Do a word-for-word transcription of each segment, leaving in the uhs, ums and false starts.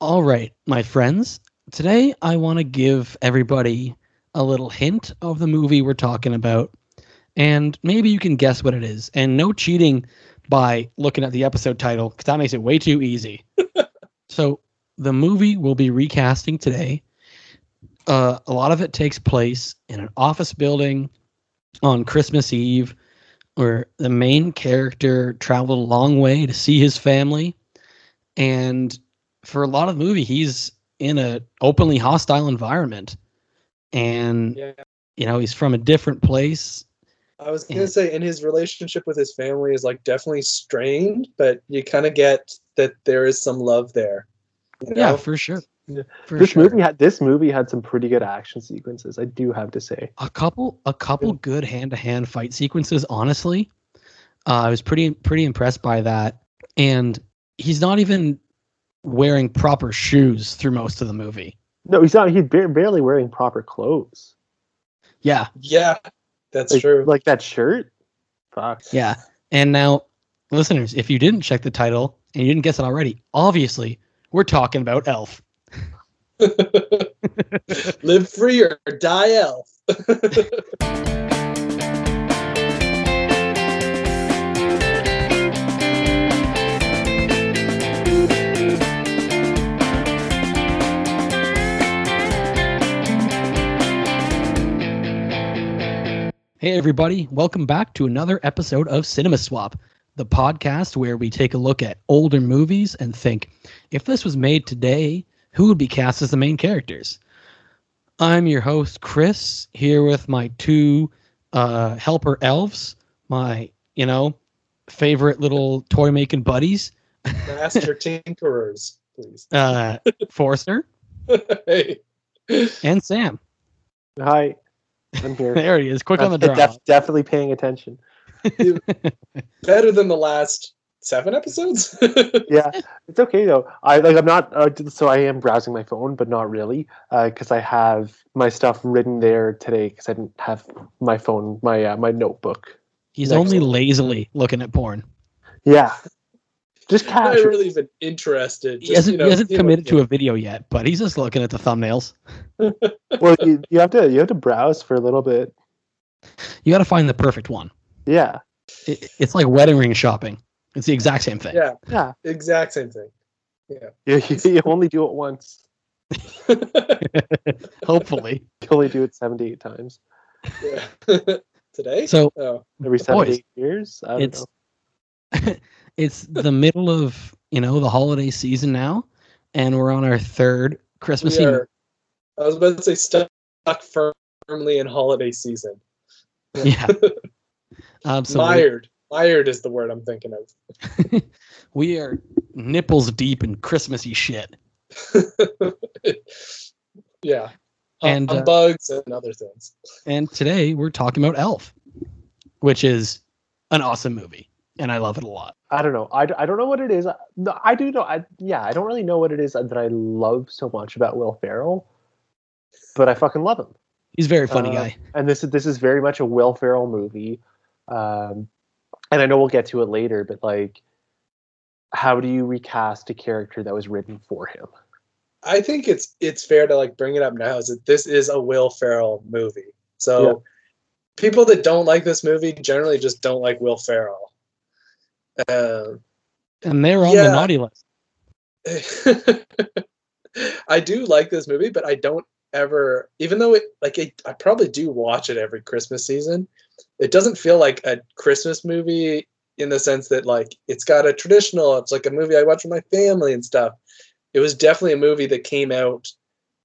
All right, my friends. Today, I want to give everybody a little hint of the movie we're talking about, and maybe you can guess what it is. And no cheating by looking at the episode title, because that makes it way too easy. So the movie we'll be recasting today, uh, a lot of it takes place in an office building on Christmas Eve, where the main character traveled a long way to see his family. And for a lot of the movie, he's in an openly hostile environment. And, yeah. you know, he's from a different place. I was going to say, and his relationship with his family is, like, definitely strained, but you kind of get that there is some love there. You know? Yeah, for sure. Yeah. For this sure. movie had this movie had some pretty good action sequences, I do have to say. A couple, a couple yeah. good hand-to-hand fight sequences. Honestly, uh, I was pretty, pretty impressed by that. And he's not even wearing proper shoes through most of the movie. No, he's not. He's ba- barely wearing proper clothes. Yeah. Yeah, that's like, true. Like that shirt? Fuck. Yeah. And now, listeners, if you didn't check the title and you didn't guess it already, obviously, we're talking about Elf. Live free or die, Elf. Hey everybody, welcome back to another episode of Cinema Swap, the podcast where we take a look at older movies and think, if this was made today, who would be cast as the main characters? I'm your host, Chris, here with my two uh, helper elves, my, you know, favorite little toy-making buddies. Master tinkerers, please. Uh, Forrester. Hey. And Sam. Hi. I'm here. There he is. Quick on the draw. Def- definitely paying attention. Better than the last seven episodes. Yeah, it's okay though. I like. I'm not. Uh, so I am browsing my phone, but not really, because uh, I have my stuff written there today. Because I didn't have my phone, my uh, my notebook. He's only time. lazily looking at porn. Yeah. Just casual. Not really even interested. Just, he hasn't, you know, he hasn't committed to a video yet, but he's just looking at the thumbnails. Well, you, you have to you have to browse for a little bit. You got to find the perfect one. Yeah, it, it's like wedding ring shopping. It's the exact same thing. Yeah, yeah, exact same thing. Yeah, you, you, you only do it once. Hopefully, you only do it seventy-eight times. Yeah. Today. So oh. every seventy-eight years. I don't it's, know. It's the middle of, you know, the holiday season now, and we're on our third Christmas Eve. I was about to say stuck, stuck firmly in holiday season. Yeah. Absolutely. Mired. Mired is the word I'm thinking of. We are nipples deep in Christmassy shit. Yeah. And um, uh, bugs and other things. And today we're talking about Elf, which is an awesome movie. And I love it a lot. I don't know. I, I don't know what it is. I, I do know. I, yeah, I don't really know what it is that I love so much about Will Ferrell, but I fucking love him. He's a very funny uh, guy. And this is this is very much a Will Ferrell movie. Um, and I know we'll get to it later, but like, how do you recast a character that was written for him? I think it's it's fair to like bring it up now. Is that this is a Will Ferrell movie? So yeah. People that don't like this movie generally just don't like Will Ferrell. Uh, and they're on yeah. the naughty list. I do like this movie, but I don't ever, even though it, like, it, I probably do watch it every Christmas season. It doesn't feel like a Christmas movie in the sense that, like, it's got a traditional, it's like a movie I watch with my family and stuff. It was definitely a movie that came out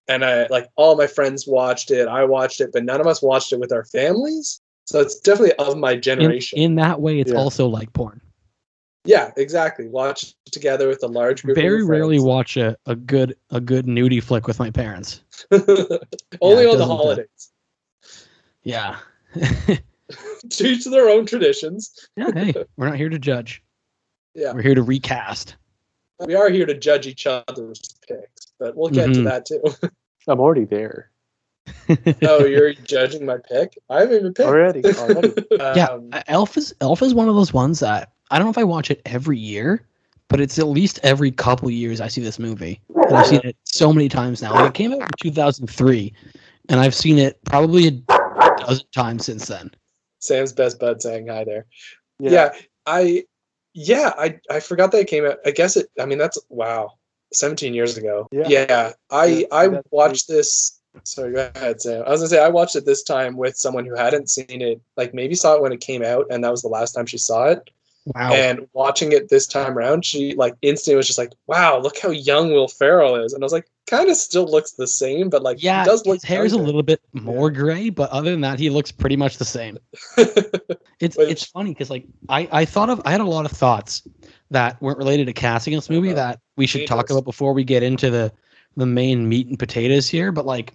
and I, like, all my friends watched it. I watched it, but none of us watched it with our families. So it's definitely of my generation. In, in that way, it's yeah. also like porn. Yeah, exactly. Watch together with a large group. Very of rarely watch a, a good a good nudie flick with my parents. Only yeah, on the holidays. Fit. Yeah. To each their own traditions. Yeah, hey, we're not here to judge. Yeah, we're here to recast. We are here to judge each other's picks, but we'll get mm-hmm. to that too. I'm already there. Oh, you're judging my pick? I haven't even picked already. Already. um, yeah, Elf is Elf is one of those ones that. I don't know if I watch it every year, but it's at least every couple years I see this movie. And I've seen it so many times now. Like, it came out in two thousand three, and I've seen it probably a dozen times since then. Sam's best bud saying hi there. Yeah, yeah I yeah, I, I forgot that it came out. I guess it, I mean, that's, wow, seventeen years ago. Yeah, yeah I, yeah, I watched this. Sorry, go ahead, Sam. I was going to say, I watched it this time with someone who hadn't seen it, like maybe saw it when it came out, and that was the last time she saw it. Wow. And watching it this time around, she like instantly was just like, wow, look how young Will Ferrell is. And I was like, kind of still looks the same, but like, yeah, he does look his hair's younger. A little bit more gray, but other than that, he looks pretty much the same. It's but, it's funny because like I, I thought of I had a lot of thoughts that weren't related to casting this movie uh, that we should talk about before we get into the the main meat and potatoes here. But like,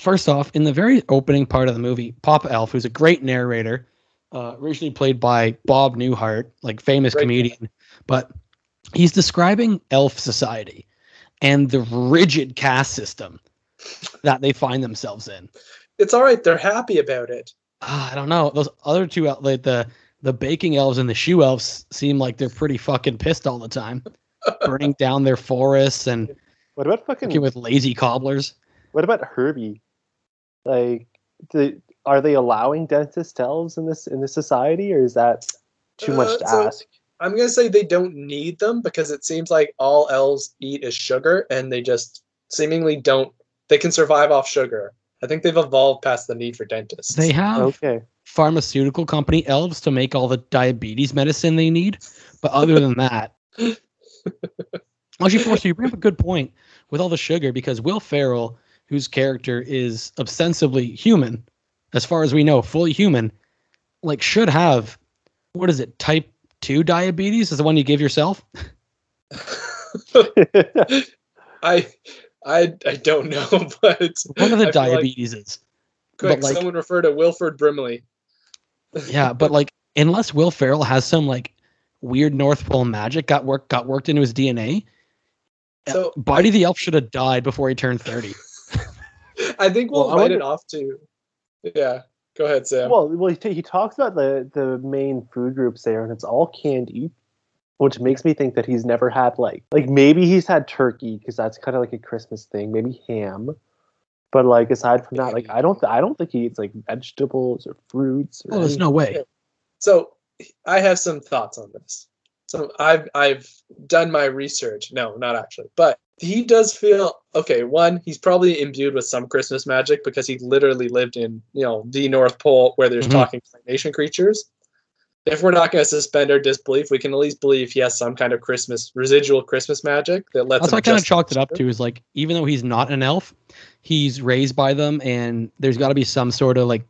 first off, in the very opening part of the movie, Papa Elf, who's a great narrator. Uh, originally played by Bob Newhart, like famous Great comedian, guy. But he's describing elf society and the rigid caste system that they find themselves in. It's all right. They're happy about it. Uh, I don't know. Those other two, like the, the baking elves and the shoe elves, seem like they're pretty fucking pissed all the time, burning down their forests and what about fucking with lazy cobblers. What about Herbie? Like the. Are they allowing dentist elves in this in this society, or is that too much uh, to so ask? I'm gonna say they don't need them because it seems like all elves eat is sugar, and they just seemingly don't. They can survive off sugar. I think they've evolved past the need for dentists. They have okay. pharmaceutical company elves to make all the diabetes medicine they need, but other than that, actually, Forster, you bring up a good point with all the sugar because Will Ferrell, whose character is ostensibly human. As far as we know, fully human, like should have, what is it? Type two diabetes is the one you give yourself. I, I, I don't know, but one of the I diabetes like, is. Quick, like, someone refer to Wilford Brimley. Yeah, but like, unless Will Ferrell has some like weird North Pole magic got work got worked into his D N A, so Buddy I, the Elf should have died before he turned thirty. I think we'll, we'll write wonder- it off to. Yeah, go ahead, Sam. Well, well, he, t- he talks about the, the main food groups there, and it's all canned eat, which makes me think that he's never had, like, like maybe he's had turkey, because that's kind of like a Christmas thing, maybe ham. But, like, aside from that, like, I don't th- I don't think he eats, like, vegetables or fruits. Or oh, there's anything. No way. So, I have some thoughts on this. So, I've I've done my research. No, not actually, but... He does feel, okay, one, he's probably imbued with some Christmas magic because he literally lived in, you know, the North Pole where there's mm-hmm. talking nation creatures. If we're not going to suspend our disbelief, we can at least believe he has some kind of Christmas, residual Christmas magic that lets That's him. That's what I kind of chalked it up to is like, even though he's not an elf, he's raised by them and there's got to be some sort of like,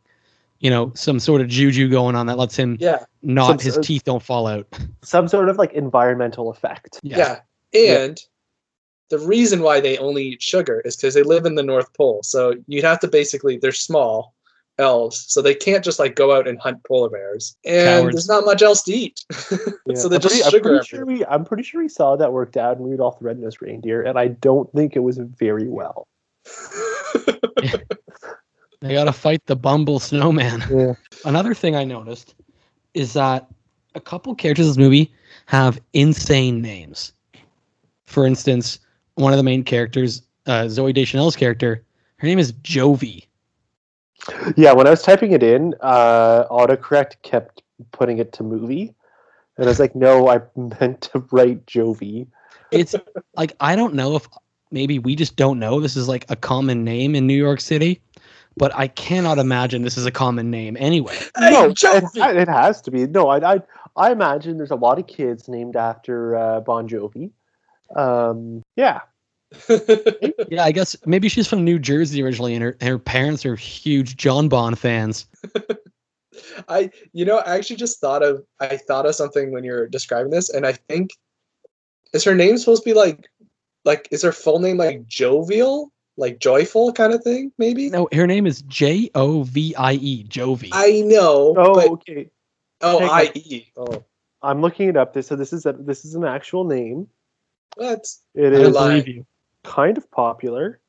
you know, some sort of juju going on that lets him yeah. not, some, his uh, teeth don't fall out. Some sort of like environmental effect. Yeah. yeah. And... Yeah. The reason why they only eat sugar is because they live in the North Pole. So you'd have to basically, they're small elves. So they can't just like go out and hunt polar bears. And Cowards. There's not much else to eat. Yeah. So they're just sugar. I'm pretty, sure we, I'm pretty sure we saw that worked out in Rudolph the Red-Nosed Reindeer. And I don't think it was very well. Yeah. They got to fight the Bumble Snowman. Yeah. Another thing I noticed is that a couple characters in this movie have insane names. For instance... One of the main characters, uh, Zoe Deschanel's character, her name is Jovi. Yeah, when I was typing it in, uh, autocorrect kept putting it to movie. And I was like, no, I meant to write Jovi. It's like, I don't know if maybe we just don't know. This is like a common name in New York City, but I cannot imagine this is a common name anyway. No, it, it has to be. No, I, I, I imagine there's a lot of kids named after uh, Bon Jovi. Um. Yeah. Yeah. I guess maybe she's from New Jersey originally, and her, her parents are huge John Bon fans. I, you know, I actually just thought of I thought of something when you're describing this, and I think is her name supposed to be like, like is her full name like jovial, like joyful kind of thing? Maybe. No, her name is J O V I E Jovi. I know. Oh, but, okay. Oh, I E. Oh, I'm looking it up. This so this is a, this is an actual name. What? It is lying. Kind of popular.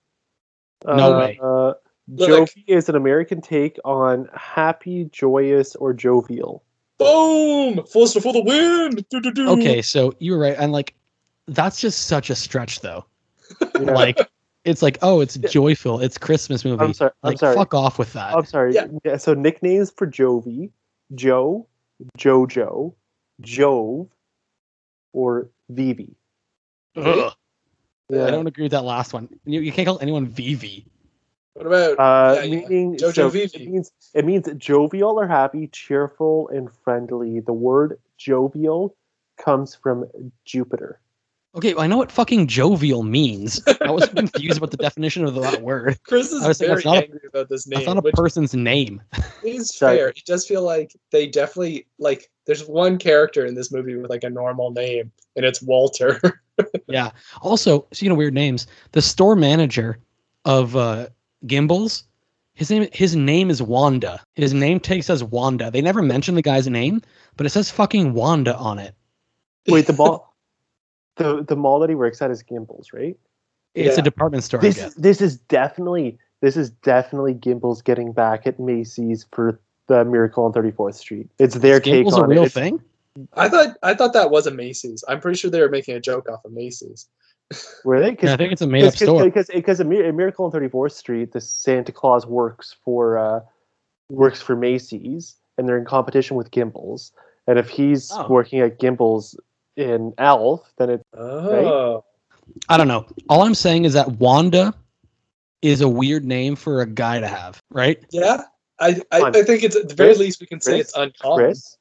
No uh, way. Uh, Jovi is an American take on happy, joyous, or jovial. Boom! Forster for the win! Do, do, do. Okay, so you were right. And like, that's just such a stretch, though. Yeah. Like, it's like, oh, it's yeah. joyful. It's Christmas movie. I'm sorry. Like, I'm sorry. Fuck off with that. I'm sorry. Yeah. Yeah, so nicknames for Jovi, Joe, Jojo, Jove, or Vivi. Ugh. Yeah. I don't agree with that last one. You, you can't call anyone Vivi. What about uh, yeah, meaning, yeah. Jojo so Vivi? It means, it means jovial or happy, cheerful, and friendly. The word jovial comes from Jupiter. Okay, well, I know what fucking jovial means. I was confused about the definition of that word. Chris is I was very thinking, angry a, about this name. That's not a person's name. It is fair. It does feel like they definitely, like, there's one character in this movie with, like, a normal name, and it's Walter. Yeah. Also, speaking of weird names, the store manager of uh, Gimbels, his name, his name is Wanda. His name tag says Wanda. They never mention the guy's name, but it says fucking Wanda on it. Wait, the ball... The the mall that he works at is Gimbels, right? It's yeah. a department store. This I guess. this is definitely this is definitely Gimbels getting back at Macy's for the Miracle on thirty-fourth Street. It's their is take Gimbels on a it. Real it's, thing. I thought I thought that was a Macy's. I'm pretty sure they were making a joke off of Macy's. Were they? Yeah, I think it's a made up store. Because because a Miracle on thirty-fourth Street, the Santa Claus works for uh, works for Macy's, and they're in competition with Gimbels. And if he's oh. working at Gimbels in Alf, then it's oh. right? I don't know. All I'm saying is that Wanda is a weird name for a guy to have, right? Yeah, I I, I think it's at the very Chris, least we can Chris, say it's uncommon. Chris,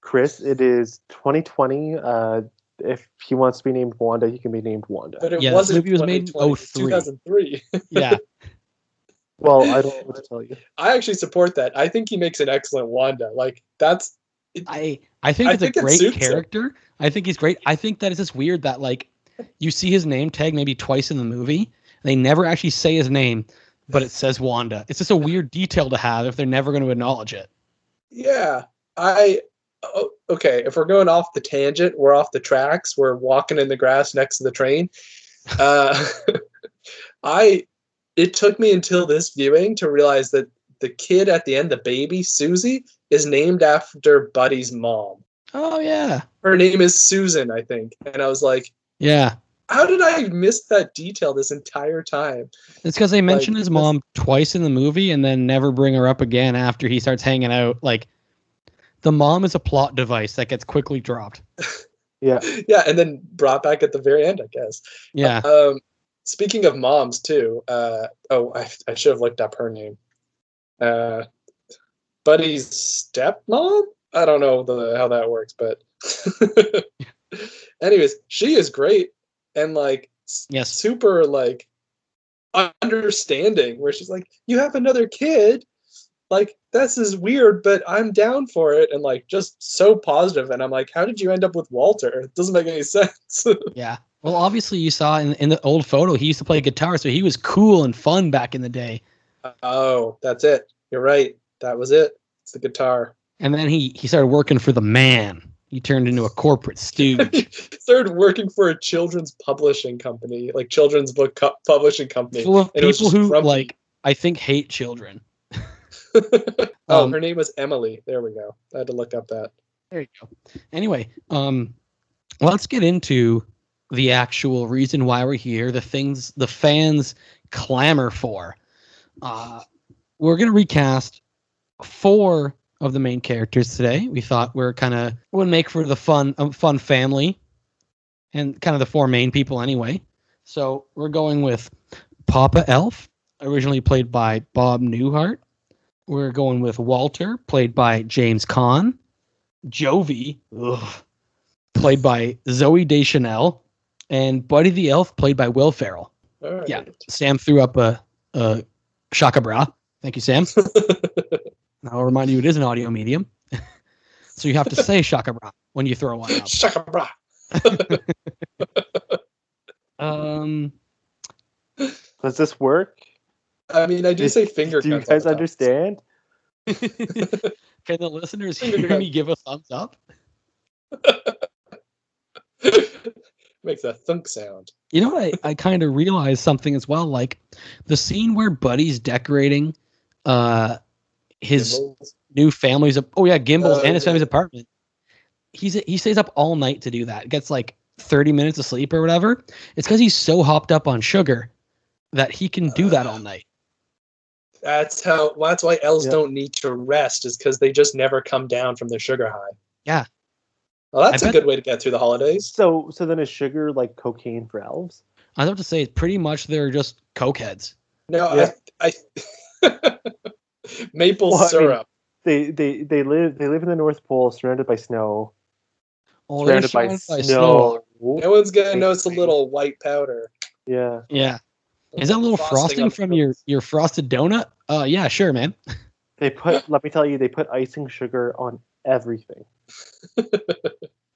Chris, it is twenty twenty. Uh, if he wants to be named Wanda, he can be named Wanda. But it yeah, wasn't. Movie was made in two thousand three. Yeah. Well, I don't know what to tell you. I actually support that. I think he makes an excellent Wanda. Like that's. It, I I think I it's think a great it character. Him. I think he's great. I think that it's just weird that like you see his name tag maybe twice in the movie. And they never actually say his name, but it says Wanda. It's just a weird detail to have if they're never going to acknowledge it. Yeah, I oh, okay. If we're going off the tangent, we're off the tracks. We're walking in the grass next to the train. Uh, I it took me until this viewing to realize that the kid at the end, the baby Susie, is named after Buddy's mom. Oh, yeah. Her name is Susan, I think. And I was like, yeah. How did I miss that detail this entire time? It's because they mention like, his mom twice in the movie and then never bring her up again after he starts hanging out. Like, the mom is a plot device that gets quickly dropped. Yeah. Yeah, and then brought back at the very end, I guess. Yeah. Um, speaking of moms, too. Uh, oh, I, I should have looked up her name. Uh, Buddy's stepmom? I don't know the, how that works, but anyways, she is great and like yes. super like understanding where she's like, you have another kid. Like, this is weird, but I'm down for it. And like, just so positive. And I'm like, how did you end up with Walter? It doesn't make any sense. Yeah. Well, obviously you saw in, in the old photo, he used to play guitar. So he was cool and fun back in the day. Oh, that's it. You're right. That was it. It's the guitar. And then he, he started working for the man. He turned into a corporate stooge. Started working for a children's publishing company, like children's book co- publishing company. Full of and people who, grumpy. Like, I think hate children. Oh, um, her name was Emily. There we go. I had to look up that. There you go. Anyway, um, let's get into the actual reason why we're here, the things the fans clamor for. Uh, we're going to recast four... of the main characters today. We thought we we're kind of would make for the fun um, fun family and kind of the four main people anyway. So we're going with Papa Elf, originally played by Bob Newhart. We're going with Walter, played by James Caan. Jovi, ugh, played by Zooey Deschanel, and Buddy the Elf, played by Will Ferrell. All right. Yeah, Sam threw up a, a shaka bra. Thank you, Sam. I'll remind you, it is an audio medium. So you have to say shaka bra when you throw one out. Shaka bra. um, Does this work? I mean, I do, do say finger guns. Do you guys understand? Can the listeners hear me give a thumbs up? Makes a thunk sound. You know what? I, I kind of realized something as well. Like the scene where Buddy's decorating... Uh, His Gimbels. new family's, oh yeah, Gimbels uh, and his family's apartment. He's he stays up all night to do that. It gets like thirty minutes of sleep or whatever, it's because he's so hopped up on sugar that he can do that all night. That's how. Well, that's why elves yeah. don't need to rest, is because they just never come down from their sugar high. Yeah. Well, that's I a good way to get through the holidays. So, so then is sugar like cocaine for elves? I'd have to say pretty much they're just cokeheads. No, yeah. I, I maple well, syrup. I mean, they, they, they live they live in the North Pole, surrounded by snow. Already surrounded by, by snow. snow. No one's gonna notice a little white powder. Yeah. Yeah. Is that a little frosting, frosting from your, your frosted donut? Uh, yeah, sure, man. They put, let me tell you, they put icing sugar on everything.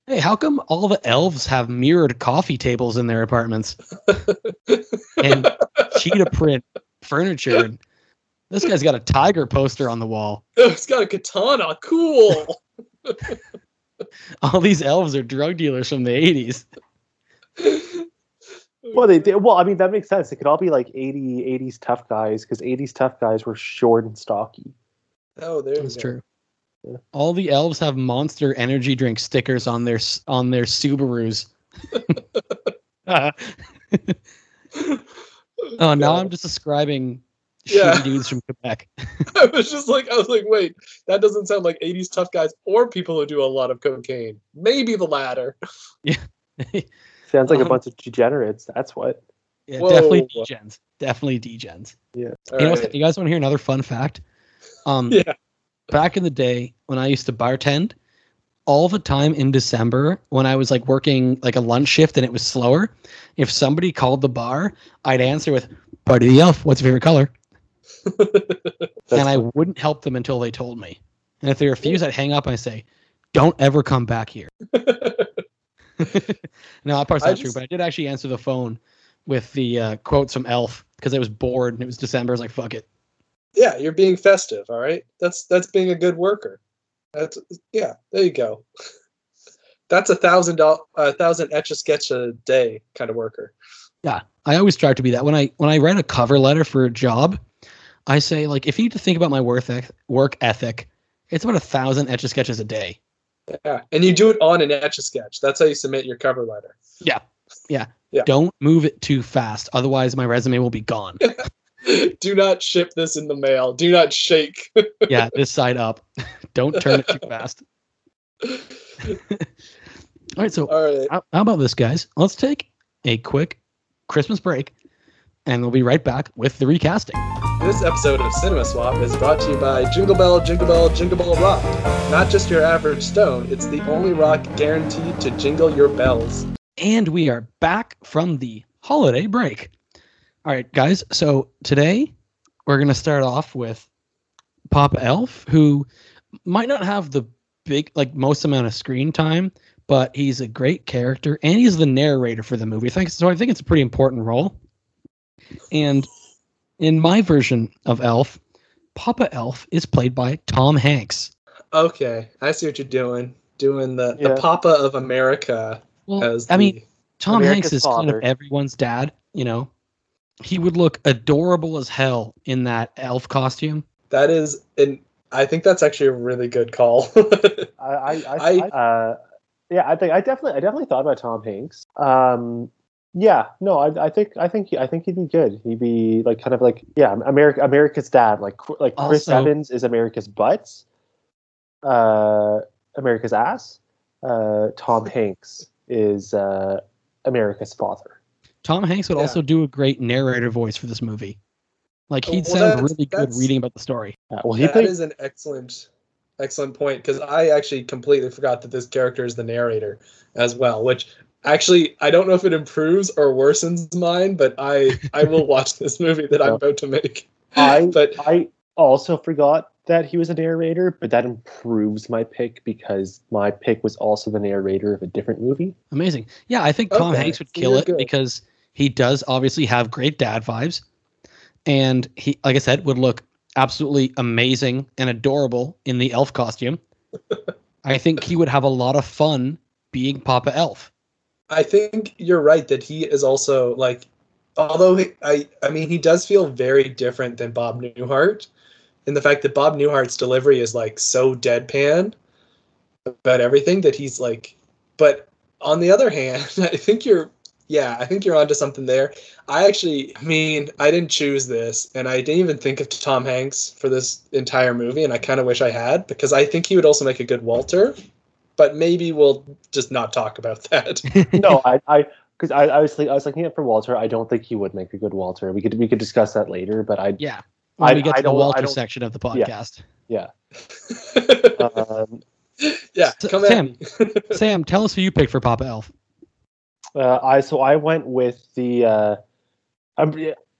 Hey, how come all the elves have mirrored coffee tables in their apartments? And cheetah print furniture. And this guy's got a tiger poster on the wall. Oh, he's got a katana. Cool. All these elves are drug dealers from the eighties. Well, they did. Well, I mean, that makes sense. It could all be like eighty, eighties tough guys, because eighties tough guys were short and stocky. Oh, there That's true. Yeah. All the elves have Monster energy drink stickers on their on their Subarus. uh-huh. Oh, now I'm just describing yeah. shitty dudes from Quebec. I was just like, I was like, wait, that doesn't sound like eighties tough guys or people who do a lot of cocaine. Maybe the latter. Yeah. Sounds like um, a bunch of degenerates. That's what. Yeah, Whoa. definitely degens. Definitely degens. Yeah. You, know, right. You guys want to hear another fun fact? Um, yeah. Back in the day when I used to bartend, all the time in December when I was like working like a lunch shift and it was slower, if somebody called the bar, I'd answer with "Party the Elf. What's your favorite color?" And I wouldn't help them until they told me. And if they refused, I'd hang up and I'd say, "Don't ever come back here." No, that's not true, but I did actually answer the phone with the uh, quotes from Elf because I was bored and it was December. I was like, fuck it. Yeah, you're being festive, all right? That's that's being a good worker. That's yeah, there you go. That's a thousand doll a thousand etch-a-sketch a day kind of worker. Yeah, I always try to be that. When I when I write a cover letter for a job, I say, like, if you need to think about my work work ethic, it's about a thousand etch-a-sketches a day. Yeah, and you do it on an Etch-a-Sketch. That's how you submit your cover letter. Yeah, yeah. yeah. Don't move it too fast. Otherwise, my resume will be gone. Do not ship this in the mail. Do not shake. Yeah, this side up. Don't turn it too fast. All right, so All right. How, how about this, guys? Let's take a quick Christmas break, and we'll be right back with the recasting. This episode of Cinema Swap is brought to you by Jingle Bell, Jingle Bell, Jingle Bell Rock. Not just your average stone, it's the only rock guaranteed to jingle your bells. And we are back from the holiday break. All right, guys, so today we're going to start off with Papa Elf, who might not have the big, like, most amount of screen time, but he's a great character, and he's the narrator for the movie. So I think it's a pretty important role. And in my version of Elf, Papa Elf is played by Tom Hanks. Okay, I see what you're doing. Doing the, yeah. the Papa of America. Well, as I mean, Tom America's Hanks is father. Kind of everyone's dad, you know. He would look adorable as hell in that elf costume. That is, an, I think that's actually a really good call. I, I, I, I uh, yeah, I think I definitely, I definitely thought about Tom Hanks. Um, Yeah, no, I, I think I think I think he'd be good. He'd be like kind of like yeah, America, America's dad. Like like Chris also, Evans is America's butt, uh, America's ass. Uh, Tom Hanks is uh, America's father. Tom Hanks would yeah. also do a great narrator voice for this movie. Like he'd well, sound really good reading about the story. Yeah, well, he that played, is an excellent. Excellent point, because I actually completely forgot that this character is the narrator as well, which actually I don't know if it improves or worsens mine, but I, I will watch this movie that I'm about to make. I but I also forgot that he was a narrator, but that improves my pick because my pick was also the narrator of a different movie. Amazing. Yeah, I think Tom okay, Hanks would kill it good. Because he does obviously have great dad vibes, and he, like I said, would look absolutely amazing and adorable in the elf costume. I think he would have a lot of fun being Papa Elf. I think you're right that he is also like, although he, I, I mean, he does feel very different than Bob Newhart in the fact that Bob Newhart's delivery is like so deadpan about everything that he's like, but On the other hand, I think you're, yeah, I think you're onto something there. I actually, I mean, I didn't choose this, and I didn't even think of Tom Hanks for this entire movie, and I kind of wish I had, because I think he would also make a good Walter, but maybe we'll just not talk about that. No, I, I, because I, I was, I was looking up for Walter. I don't think he would make a good Walter. We could, we could discuss that later, but I, yeah, when I, we get I, to I the Walter section of the podcast. Yeah. yeah. um, Yeah, come Sam, Sam, tell us who you picked for Papa Elf. Uh, I so I went with the. Uh, I'm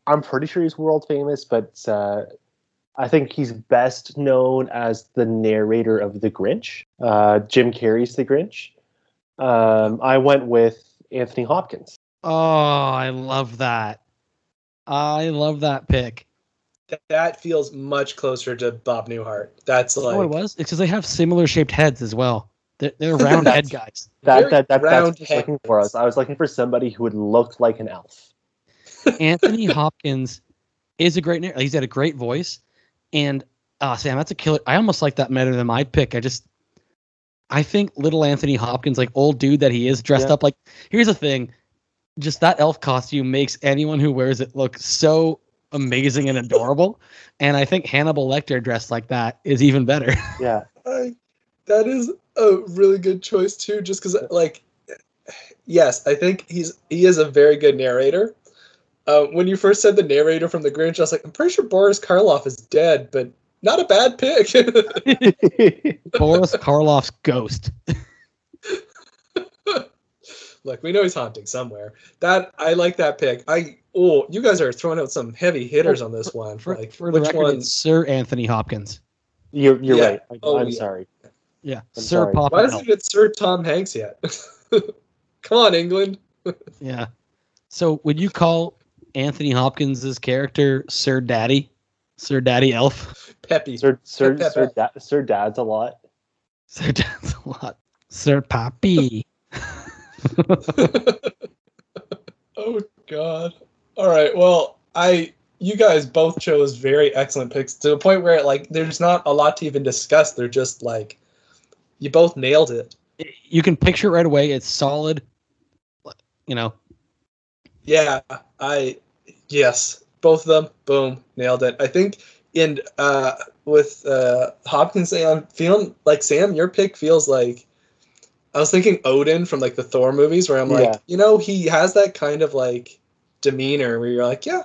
I'm pretty sure he's world famous, but uh, I think he's best known as the narrator of The Grinch. Uh, Jim Carrey's The Grinch. Um, I went with Anthony Hopkins. Oh, I love that! I love that pick. That feels much closer to Bob Newhart. That's like. Oh, it was? It's because they have similar shaped heads as well. They're, they're round head guys. That, that, that, round that's what I was looking for. Us. I was looking for somebody who would look like an elf. Anthony Hopkins is a great narrator. He's got a great voice. And uh, Sam, that's a killer. I almost like that better than my pick. I just. I think little Anthony Hopkins, like old dude that he is, dressed yeah. up like. Here's the thing. Just that elf costume makes anyone who wears it look so amazing and adorable, and I think Hannibal Lecter dressed like that is even better. Yeah, I, that is a really good choice too. Just because, like, yes, I think he's he is a very good narrator. Uh, when you first said the narrator from The Grinch, I was like, I'm pretty sure Boris Karloff is dead, but not a bad pick. Boris Karloff's ghost. Look, we know he's haunting somewhere. That I like that pick. I. Oh, you guys are throwing out some heavy hitters on this one. For, like, for the which record, one? It's Sir Anthony Hopkins. You're, you're yeah. right. I, oh, I'm yeah. sorry. Yeah, I'm Sir sorry. Papa. Why doesn't it get Sir Tom Hanks yet? Come on, England. Yeah. So would you call Anthony Hopkins' character Sir Daddy? Sir Daddy Elf? Peppy. Sir Sir Pepe. Sir, da- Sir Dad's a lot. Sir Dad's a lot. Sir Poppy. Oh, God. All right, well, I you guys both chose very excellent picks to the point where, like, there's not a lot to even discuss. They're just, like, you both nailed it. You can picture it right away. It's solid, you know. Yeah, I, yes, both of them, boom, nailed it. I think in, uh, with uh, Hopkins, I'm feeling, like, Sam, your pick feels like, I was thinking Odin from, like, the Thor movies where I'm like, yeah. you know, he has that kind of, like, demeanor where you're like, yeah,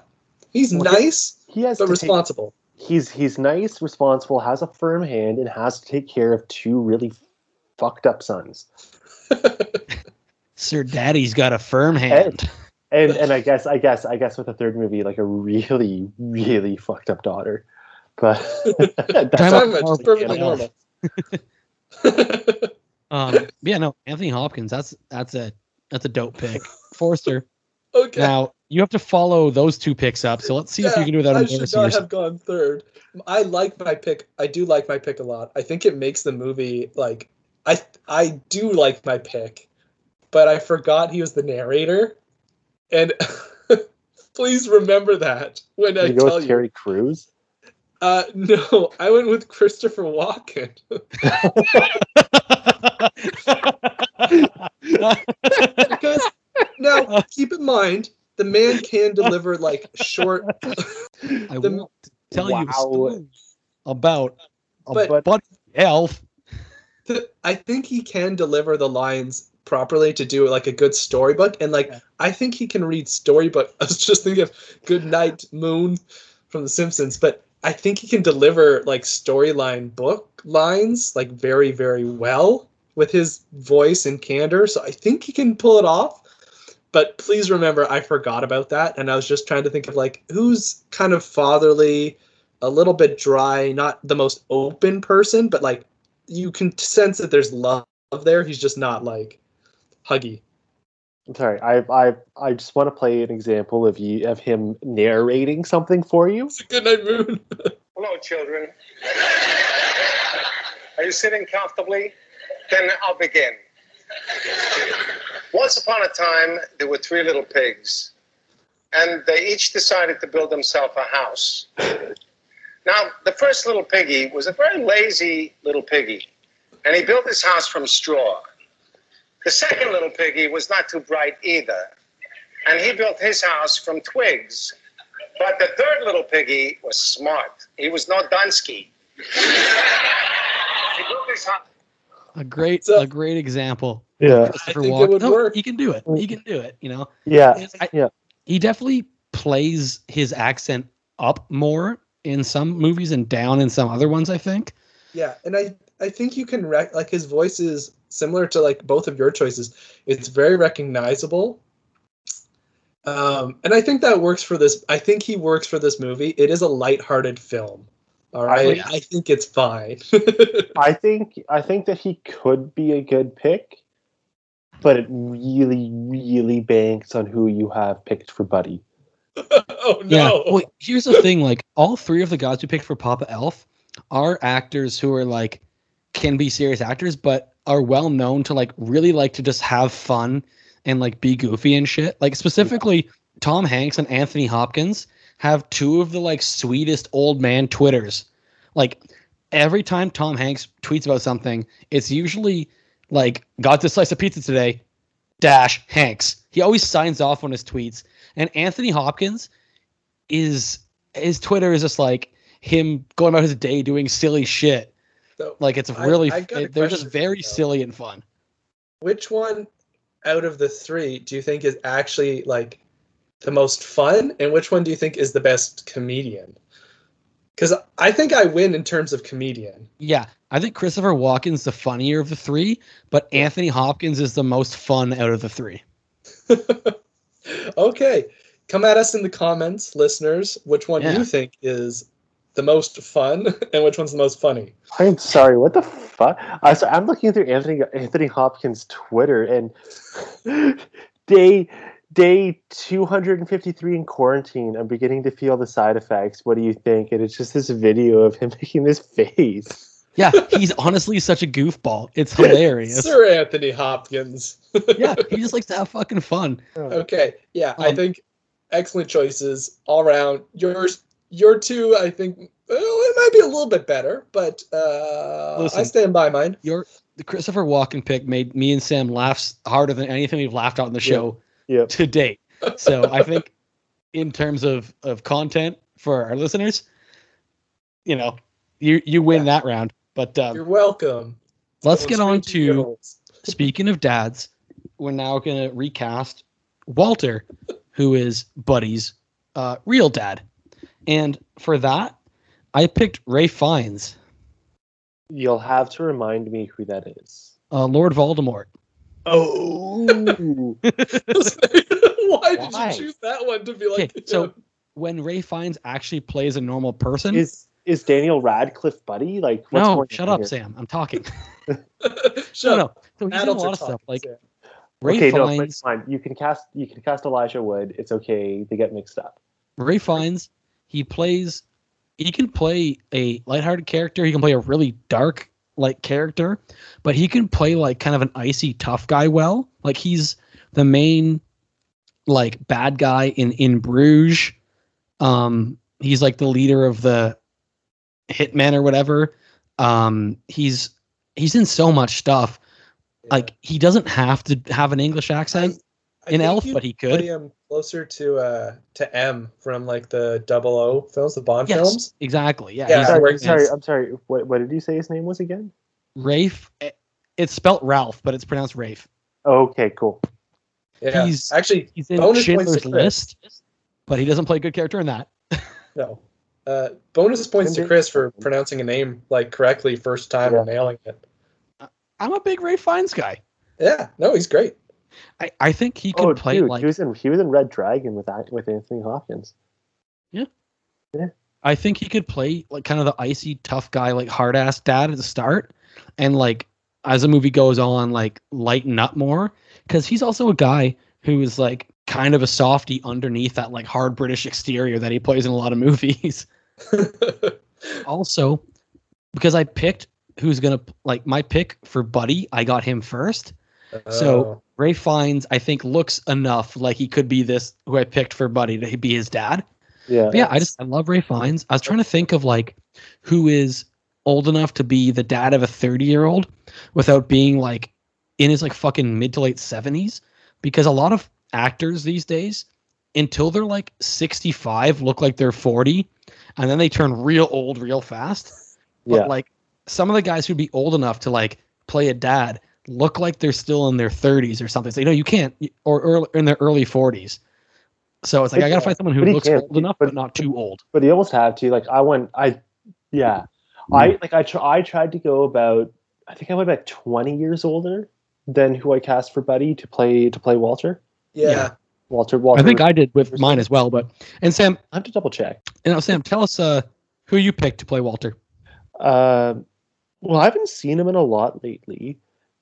he's well, nice, he has but responsible. Take, he's he's nice, responsible, has a firm hand, and has to take care of two really fucked up sons. Sir Daddy's got a firm hand, and, and and I guess I guess I guess with the third movie, like a really really fucked up daughter. But that's not much perfectly normal. um, yeah, no, Anthony Hopkins. That's that's a that's a dope pick, Forster. Okay. Now, you have to follow those two picks up, so let's see yeah, if you can do that. I should not have gone third. I like my pick. I do like my pick a lot. I think it makes the movie, like, I I do like my pick, but I forgot he was the narrator, and please remember that when Did I you tell go with you. Terry Crews? Uh, no, I went with Christopher Walken. Because... Now, keep in mind, the man can deliver, like, short... I the, won't tell wow. you a story about but, a buddy elf. The, I think he can deliver the lines properly to do, like, a good storybook. And, like, yeah. I think he can read storybook. I was just thinking of Good Night Moon from The Simpsons. But I think he can deliver, like, storyline book lines, like, very, very well with his voice and candor. So I think he can pull it off. But please remember, I forgot about that, and I was just trying to think of, like, who's kind of fatherly, a little bit dry, not the most open person, but, like, you can sense that there's love there. He's just not, like, huggy. I'm sorry. I I I just want to play an example of you of him narrating something for you. It's a Good Night Moon. Hello, children. Are you sitting comfortably? Then I'll begin. Once upon a time, there were three little pigs, and they each decided to build themselves a house. Now, the first little piggy was a very lazy little piggy, and he built his house from straw. The second little piggy was not too bright either, and he built his house from twigs. But the third little piggy was smart. He was no Dunsky. He built his house. A great, so, a great example. Yeah, I think it would no, work. He can do it. He can do it. You know. Yeah. I, yeah. He definitely plays his accent up more in some movies and down in some other ones, I think. Yeah, and I, I think you can rec- like his voice is similar to like both of your choices. It's very recognizable. Um, and I think that works for this. I think he works for this movie. It is a lighthearted film. All right, I, I think it's fine. I think I think that he could be a good pick, but it really, really banks on who you have picked for Buddy. Oh no! Yeah. Well, here's the thing: like all three of the guys we picked for Papa Elf are actors who are like can be serious actors, but are well known to like really like to just have fun and like be goofy and shit. Like specifically, Tom Hanks and Anthony Hopkins have two of the like sweetest old man Twitters. Like every time Tom Hanks tweets about something, it's usually like got this slice of pizza today, dash Hanks. He always signs off on his tweets. And Anthony Hopkins is his Twitter is just like him going about his day doing silly shit. So like it's really I, I got a they're just very you, silly and fun. Which one out of the three do you think is actually like the most fun, and which one do you think is the best comedian? Because I think I win in terms of comedian. Yeah, I think Christopher Walken's the funnier of the three, but Anthony Hopkins is the most fun out of the three. Okay, come at us in the comments, listeners, which one yeah. you think is the most fun, and which one's the most funny. I'm sorry, what the fuck? I, so I'm looking through Anthony, Anthony Hopkins' Twitter, and they... Day two hundred fifty-three in quarantine. I'm beginning to feel the side effects. What do you think? And it's just this video of him making this face. Yeah, he's honestly such a goofball. It's hilarious. Sir Anthony Hopkins. Yeah, he just likes to have fucking fun. Okay, yeah, um, I think excellent choices all around. Yours, your two, I think, well, it might be a little bit better, but uh, listen, I stand by mine. Your the Christopher Walken pick made me and Sam laugh harder than anything we've laughed out in the show. Yeah. Yep. To date. So I think in terms of, of content for our listeners, you know, you, you win yeah. that round. But um, you're welcome. Let's so get on to, speaking of dads, we're now going to recast Walter, who is Buddy's uh, real dad. And for that, I picked Ralph Fiennes. You'll have to remind me who that is. Uh, Lord Voldemort. Oh, why did why? you choose that one to be like? Okay, so when Ralph Fiennes actually plays a normal person, is is Daniel Radcliffe Buddy? Like, what's no, going shut up, here? Sam. I'm talking. shut no, up. No. So he's done a lot of talking, stuff. Like, Ralph okay, Fiennes, no, it's fine. You can cast. You can cast Elijah Wood. It's okay. They get mixed up. Ralph Fiennes. He plays. He can play a lighthearted character. He can play a really dark. Like character, but he can play like kind of an icy tough guy well. Like he's the main like bad guy in in Bruges. Um, he's like the leader of the hitmen or whatever. Um, he's he's in so much stuff. Yeah. Like he doesn't have to have an English accent I, I in Elf, but he could. Him closer to uh to M from like the Double O films, the Bond yes, films. Exactly. Yeah. yeah. Sorry, sorry, I'm sorry. What what did you say his name was again? Rafe. It's spelled Ralph, but it's pronounced Rafe. Oh, okay, cool. Yeah. He's actually he's in Schindler's List, but he doesn't play a good character in that. No. Uh, bonus points to Chris for pronouncing a name like correctly first time yeah. and nailing it. I'm a big Ralph Fiennes guy. Yeah. No, he's great. I, I think he could oh, play dude, like he was in he was in Red Dragon with with Anthony Hopkins. Yeah, yeah. I think he could play like kind of the icy tough guy, like hard ass dad at the start, and like as the movie goes on, like lighten up more because he's also a guy who is like kind of a softie underneath that like hard British exterior that he plays in a lot of movies. Also, because I picked who's gonna like my pick for Buddy, I got him first. So Ralph Fiennes, I think, looks enough like he could be this who I picked for Buddy to be his dad. Yeah, but yeah. I just I love Ralph Fiennes. I was trying to think of like who is old enough to be the dad of a thirty-year-old without being like in his like fucking mid to late seventies, because a lot of actors these days, until they're like sixty-five, look like they're forty, and then they turn real old real fast. But yeah. like some of the guys who'd be old enough to like play a dad look like they're still in their thirties or something. So you know you can't, or, or in their early forties. So it's like, but I gotta yeah, find someone who looks can. old enough, but, but not too old. But you almost have to. Like I went, I yeah, mm. I like I tr- I tried to go about. I think I went about twenty years older than who I cast for Buddy to play to play Walter. Yeah. yeah. Walter, Walter. I think I did with mine as well, but and Sam, I have to double check. And now, Sam, tell us uh, who you picked to play Walter. Uh, well, I haven't seen him in a lot lately,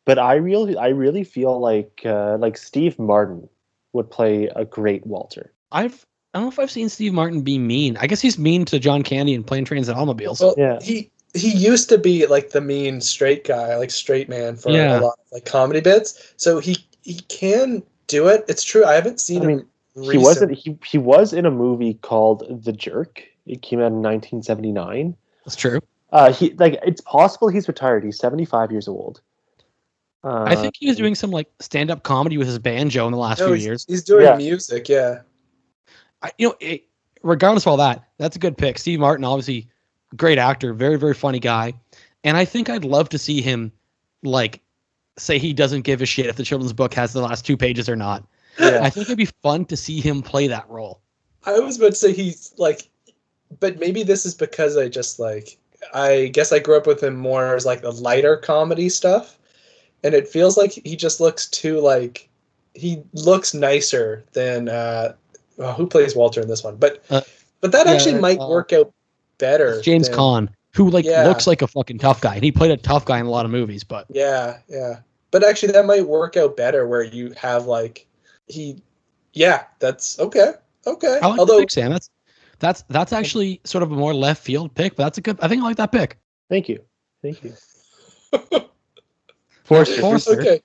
but I really, I really feel like uh, like Steve Martin would play a great Walter. I've I don't know if I've seen Steve Martin be mean. I guess he's mean to John Candy in Plane, Trains, and Automobiles. Well, yeah. he he used to be like the mean straight guy, like straight man for yeah. a lot of like comedy bits. So he he can. Do it. It's true. I haven't seen I mean, him recently. He wasn't. He he was in a movie called The Jerk. It came out in nineteen seventy-nine. That's true. Uh, he like it's possible he's retired. He's seventy-five years old. Uh, I think he was doing some like stand-up comedy with his banjo in the last no, few he's, years. He's doing yeah. music. Yeah. I, you know, it, regardless of all that, that's a good pick. Steve Martin, obviously, great actor, very very funny guy, and I think I'd love to see him like. Say he doesn't give a shit if the children's book has the last two pages or not. Yeah. I think it'd be fun to see him play that role. I was about to say he's like, but maybe this is because I just like, I guess I grew up with him more as like the lighter comedy stuff. And it feels like he just looks too like, he looks nicer than, uh, well, who plays Walter in this one? But, uh, but that yeah, actually might uh, work out better. James than, Caan, who like yeah. looks like a fucking tough guy. And he played a tough guy in a lot of movies, but yeah, yeah. But actually, that might work out better where you have, like, he, yeah, that's, okay, okay. I like Although, that pick, Sam. That's, that's, that's actually sort of a more left field pick, but that's a good, I think I like that pick. Thank you. Thank you. Forster. Forster. Okay.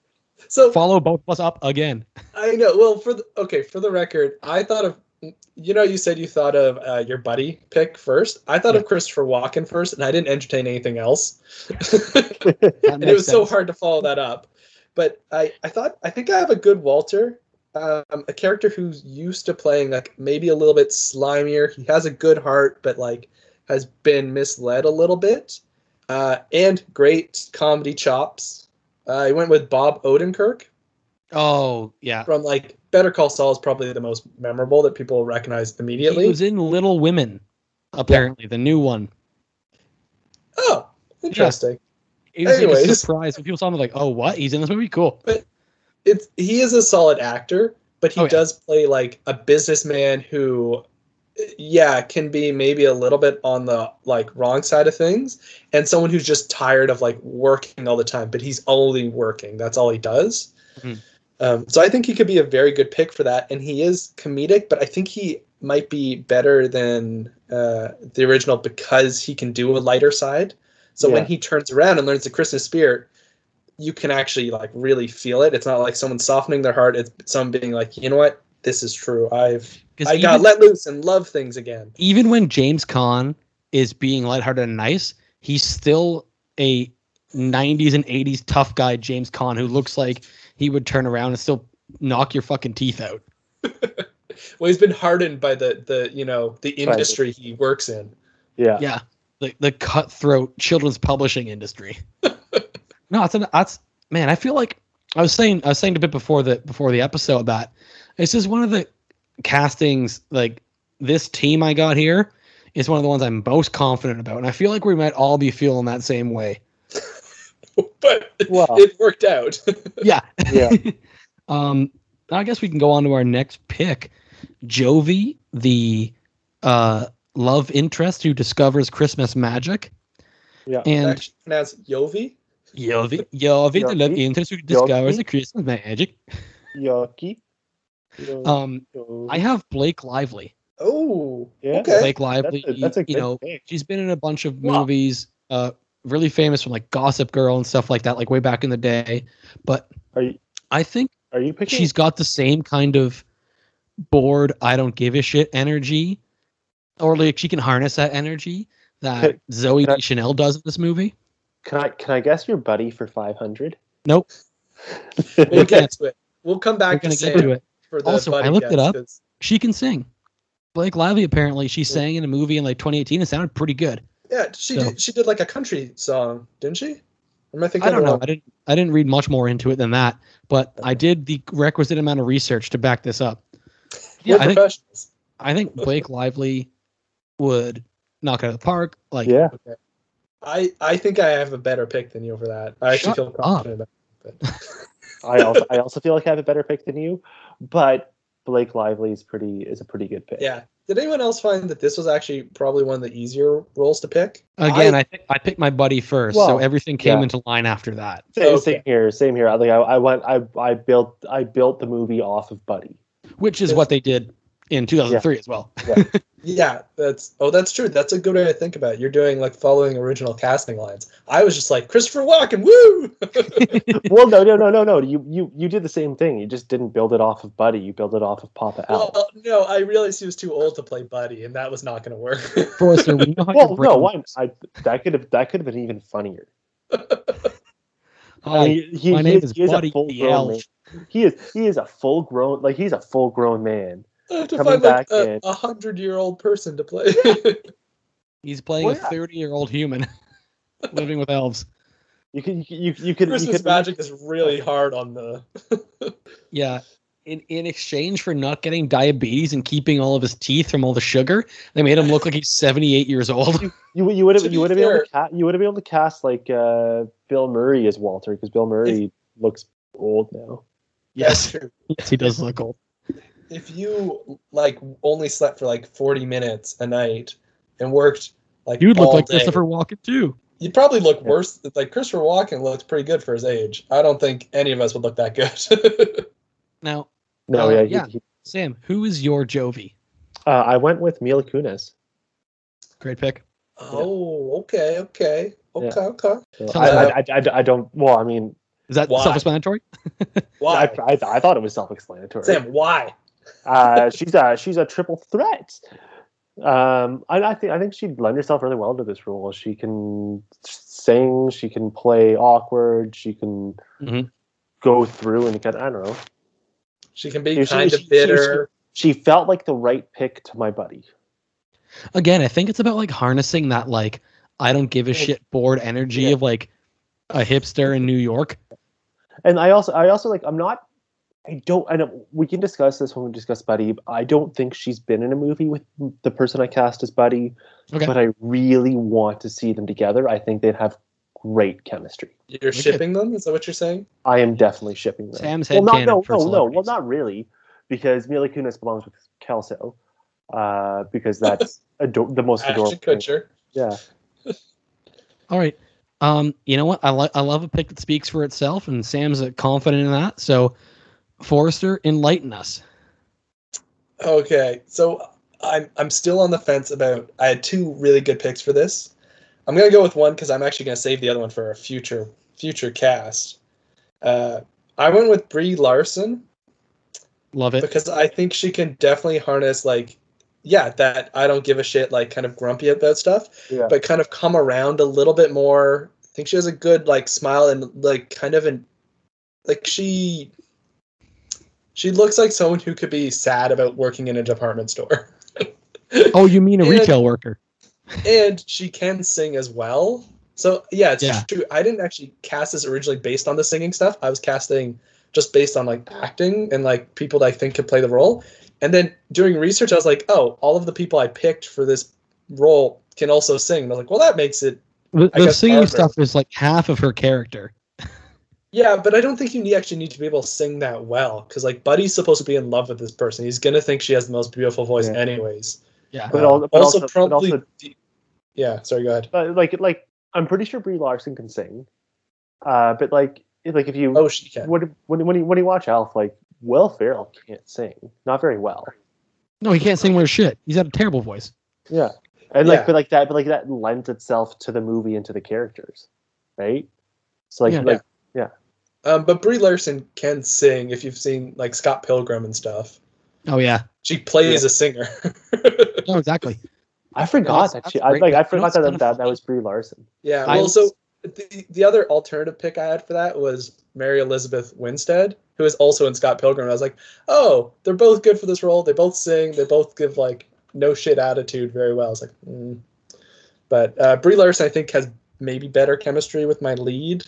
So, follow both of us up again. I know. Well, for the, okay, for the record, I thought of, you know, you said you thought of uh, your Buddy pick first. I thought yeah. of Christopher Walken first, and I didn't entertain anything else. And it was sense. so hard to follow that up. But I, I thought, I think I have a good Walter, um, a character who's used to playing like maybe a little bit slimier. He has a good heart, but like has been misled a little bit, uh, and great comedy chops. Uh, I went with Bob Odenkirk. Oh yeah, from like Better Call Saul is probably the most memorable that people recognize immediately. He was in Little Women, apparently yeah. the new one. Oh, interesting. Yeah. It was Anyways. Like a surprise when people saw him like, oh, what? He's in this movie? Cool. But it's he is a solid actor, but he oh, yeah. does play like a businessman who, yeah, can be maybe a little bit on the like wrong side of things, and someone who's just tired of like working all the time. But he's only working; that's all he does. Mm-hmm. Um, so I think he could be a very good pick for that, and he is comedic. But I think he might be better than uh, the original because he can do a lighter side. So yeah. when he turns around and learns the Christmas spirit, you can actually like really feel it. It's not like someone softening their heart. It's someone being like, you know what? This is true. I've I even, got let loose and love things again. Even when James Caan is being lighthearted and nice, he's still a nineties and eighties tough guy, James Caan, who looks like he would turn around and still knock your fucking teeth out. Well, he's been hardened by the the you know the industry right. he works in. Yeah. Yeah. The, the cutthroat children's publishing industry. No, it's an, that's man. I feel like I was saying I was saying a bit before the before the episode that it's just one of the castings. Like this team I got here is one of the ones I'm most confident about, and I feel like we might all be feeling that same way. But wow. it worked out. yeah. Yeah. um. I guess we can go on to our next pick, Jovi, the uh. love interest who discovers Christmas magic. Yeah. And that's Jovi. Jovi. Jovi, the love interest who discovers Yogi. the Christmas magic. Yogi. Yogi. Um I have Blake Lively. Oh, yeah. Okay. Blake Lively. That's a, that's a you know, pick. She's been in a bunch of wow. movies, uh really famous from like Gossip Girl and stuff like that, like way back in the day. But are you, I think are you picking? she's got the same kind of bored, I don't give a shit energy. Or like she can harness that energy that Zooey Deschanel does in this movie. Can I can I guess your Buddy for five hundred? Nope. We'll get to it. We'll come back and get to it. For the also, I looked it up. Cause... She can sing. Blake Lively, apparently, she yeah. sang in a movie in like twenty eighteen. It sounded pretty good. Yeah, she so. did, she did like a country song, didn't she? Or am I thinking? I don't know. I didn't. I didn't read much more into it than that, but okay. I did the requisite amount of research to back this up. Yeah, I think, I think Blake Lively would knock it out of the park. Like, yeah. Okay. I, I think I have a better pick than you for that. I Shut actually feel confident up. about it. I also I also feel like I have a better pick than you, but Blake Lively is pretty is a pretty good pick. Yeah. Did anyone else find that this was actually probably one of the easier roles to pick? Again, I I, th- I picked my buddy first, well, so everything came yeah. into line after that. Same, okay. same here, same here. I think I, I went I I built I built the movie off of Buddy, which is what they did in two thousand three yeah. as well. Yeah. yeah, that's oh, that's true. That's a good way to think about it. You're doing like following original casting lines. I was just like Christopher Walken, woo! well, no, no, no, no, no. You you you did the same thing. You just didn't build it off of Buddy. You built it off of Papa Al. Well, no, I realized he was too old to play Buddy, and that was not going to work. Forrester, we know how well, no, why? I, that could have that could have been even funnier. Hi, I mean, he, my he name is, is Buddy L. He is he is a full grown like he's a full grown man. I have to Coming find like a, a hundred-year-old person to play. He's playing well, yeah. a thirty-year-old human living with elves. You can, you, you could. Christmas you could, magic is really hard on the. yeah, in in exchange for not getting diabetes and keeping all of his teeth from all the sugar, they made him look like he's seventy-eight years old. you you would have you would have be been able to ca- you would have been able to cast like uh, Bill Murray as Walter because Bill Murray if, looks old now. Yes, yes, he does look old. If you like only slept for like forty minutes a night and worked like you'd all look like day, Christopher Walken too. You'd probably look yeah. worse. Like Christopher Walken looks pretty good for his age. I don't think any of us would look that good. now, no, uh, yeah, yeah. He, he, Sam, who is your Jovi? Uh, I went with Mila Kunis. Great pick. Oh, yeah. okay, okay, okay, yeah. okay. So, I, uh, I, I, I don't. Well, I mean, is that why? Self-explanatory? why? I, I, I thought it was self-explanatory. Sam, why? uh, she's a she's a triple threat. Um, I, I think I think she'd lend herself really well to this role. She can sing, she can play awkward, she can mm-hmm. go through and kind of, I don't know. She can be you know, kind she, of she, bitter. She, she felt like the right pick to my buddy. Again, I think it's about like harnessing that like I don't give a shit bored energy yeah. of like a hipster in New York. And I also I also like I'm not. I don't. I don't. We can discuss this when we discuss Buddy. I don't think she's been in a movie with the person I cast as Buddy, okay. but I really want to see them together. I think they'd have great chemistry. You're shipping them? Is that what you're saying? I am definitely shipping them. Sam's head well, no, no, no, no. Well, not really, because Mila Kunis belongs with Kelso, uh, because that's ador- the most adorable. Ashton Kutcher. Yeah. All right. Um, you know what? I like. I love a pick that speaks for itself, and Sam's confident in that. So. Forrester, enlighten us. Okay, so I'm I'm still on the fence about. I had two really good picks for this. I'm gonna go with one because I'm actually gonna save the other one for a future future cast. Uh, I went with Brie Larson. Love it because I think she can definitely harness like, yeah, that I don't give a shit like kind of grumpy about stuff, yeah. but kind of come around a little bit more. I think she has a good like smile and like kind of an like she. She looks like someone who could be sad about working in a department store. oh, you mean a and, retail worker. and she can sing as well. So, yeah, it's yeah. true. I didn't actually cast this originally based on the singing stuff. I was casting just based on, like, acting and, like, people that I think could play the role. And then doing research, I was like, oh, all of the people I picked for this role can also sing. And I was like, well, that makes it... The, the singing harder. Stuff is, like, half of her character. Yeah, but I don't think you need, actually need to be able to sing that well, because like Buddy's supposed to be in love with this person. He's gonna think she has the most beautiful voice, yeah. anyways. Yeah, but, um, all, but also, also probably. But also, de- yeah, sorry, go ahead. But like, like I'm pretty sure Brie Larson can sing, uh, but like, like if you oh she can. When when when you, when you watch Alf, like Will Ferrell can't sing, not very well. No, he can't sing worth shit. He's got a terrible voice. Yeah, and like, yeah. but like that, but like that lends itself to the movie and to the characters, right? So like, yeah, like, yeah. yeah. Um, but Brie Larson can sing if you've seen like Scott Pilgrim and stuff. Oh yeah, she plays yeah. a singer. no, exactly. I forgot that she. I, like I forgot that that, that was Brie Larson. Yeah. Well, so the the other alternative pick I had for that was Mary Elizabeth Winstead, who is also in Scott Pilgrim. And I was like, oh, they're both good for this role. They both sing. They both give, like, no shit attitude very well. I was like, mm. But uh, Brie Larson, I think, has maybe better chemistry with my lead.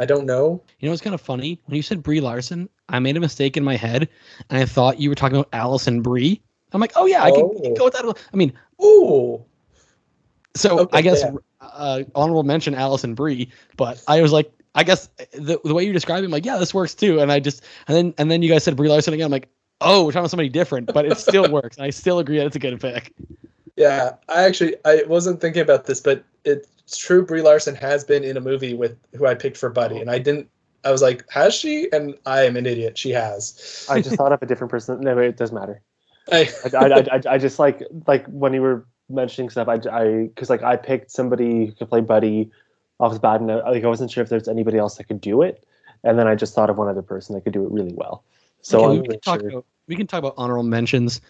I don't know. You know what's kind of funny? When you said Brie Larson, I made a mistake in my head, and I thought you were talking about Alison Brie. I'm like, oh, yeah, I can, oh. can go with that. I mean, ooh. So okay, I guess yeah. uh, honorable mention Alison Brie, but I was like, I guess the the way you describe it, I'm like, yeah, this works too. And I just and then and then you guys said Brie Larson again. I'm like, oh, we're talking about somebody different, but it still works. And I still agree that it's a good pick. Yeah, I actually I wasn't thinking about this, but it's true. Brie Larson has been in a movie with who I picked for Buddy, and I didn't. I was like, has she? And I am an idiot. She has. I just thought of a different person. No, it doesn't matter. I I, I, I I just like like when you were mentioning stuff. I I because like I picked somebody who could play Buddy off the bat, and I, like I wasn't sure if there's anybody else that could do it, and then I just thought of one other person that could do it really well. So okay, we, can talk sure. about, we can talk about honorable mentions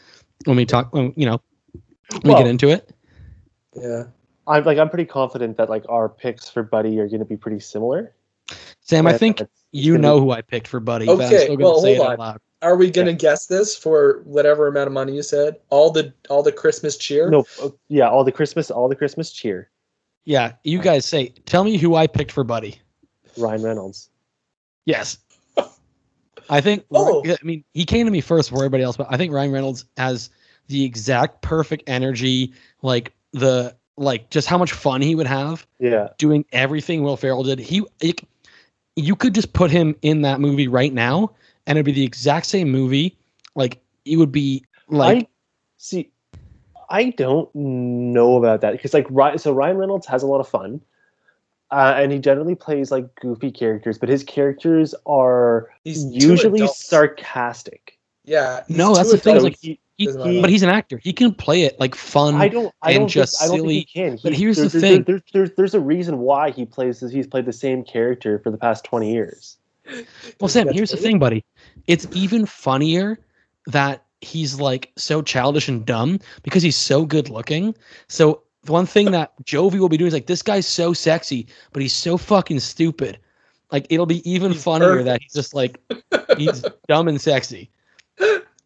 when we talk. When, you know. We well, get into it. Yeah, I'm like I'm pretty confident that like our picks for Buddy are going to be pretty similar. Sam, and I think you know be... who I picked for Buddy. Okay, but I'm still gonna well, say hold it on. Out loud. Are we going to yeah. guess this for whatever amount of money you said? All the all the Christmas cheer. No, yeah, all the Christmas, all the Christmas cheer. Yeah, you guys say. Tell me who I picked for Buddy. Ryan Reynolds. Yes. I think. Oh. I mean, he came to me first before everybody else, but I think Ryan Reynolds has the exact perfect energy, like the like just how much fun he would have yeah. doing everything Will Ferrell did. He it, you could just put him in that movie right now and it'd be the exact same movie. Like it would be like I, see I don't know about that because like so Ryan Reynolds has a lot of fun uh, and he generally plays like goofy characters, but his characters are he's usually sarcastic. Yeah. No, that's the thing. Like he, He, he, but he's an actor. He can play it like fun I don't, I and don't just think, I don't silly. Think he can. He, but here's there, the there, thing: there, there, there, there's a reason why he plays. This, he's played the same character for the past twenty years. Well, Sam, here's crazy. The thing, buddy. It's even funnier that he's like so childish and dumb because he's so good looking. So the one thing that Jovi will be doing is like, this guy's so sexy, but he's so fucking stupid. Like it'll be even he's funnier perfect. That he's just like he's dumb and sexy.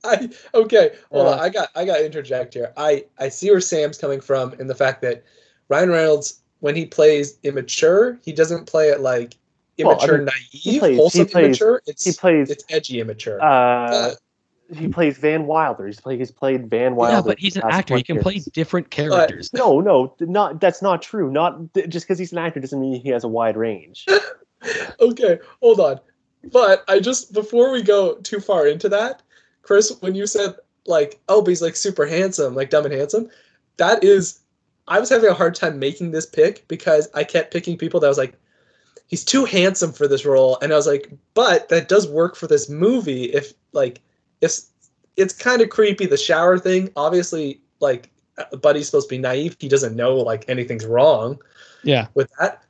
I, okay, hold yeah. on. I got I got to interject here. I, I see where Sam's coming from in the fact that Ryan Reynolds, when he plays immature, he doesn't play it like immature, well, I mean, naive, plays, wholesome plays, immature. It's he plays, it's edgy immature. Uh, uh, he plays Van Wilder. He's played he's played Van Wilder. Yeah, but he's an actor. He can years. play different characters. But, no, no, not that's not true. Not just because he's an actor doesn't mean he has a wide range. Okay, hold on. But I just before we go too far into that. Chris, when you said, like, oh, but he's, like, super handsome, like, dumb and handsome, that is, I was having a hard time making this pick because I kept picking people that was like, he's too handsome for this role. And I was like, but that does work for this movie if, like, if it's kind of creepy, the shower thing. Obviously, like, Buddy's supposed to be naive. He doesn't know, like, anything's wrong yeah. with that.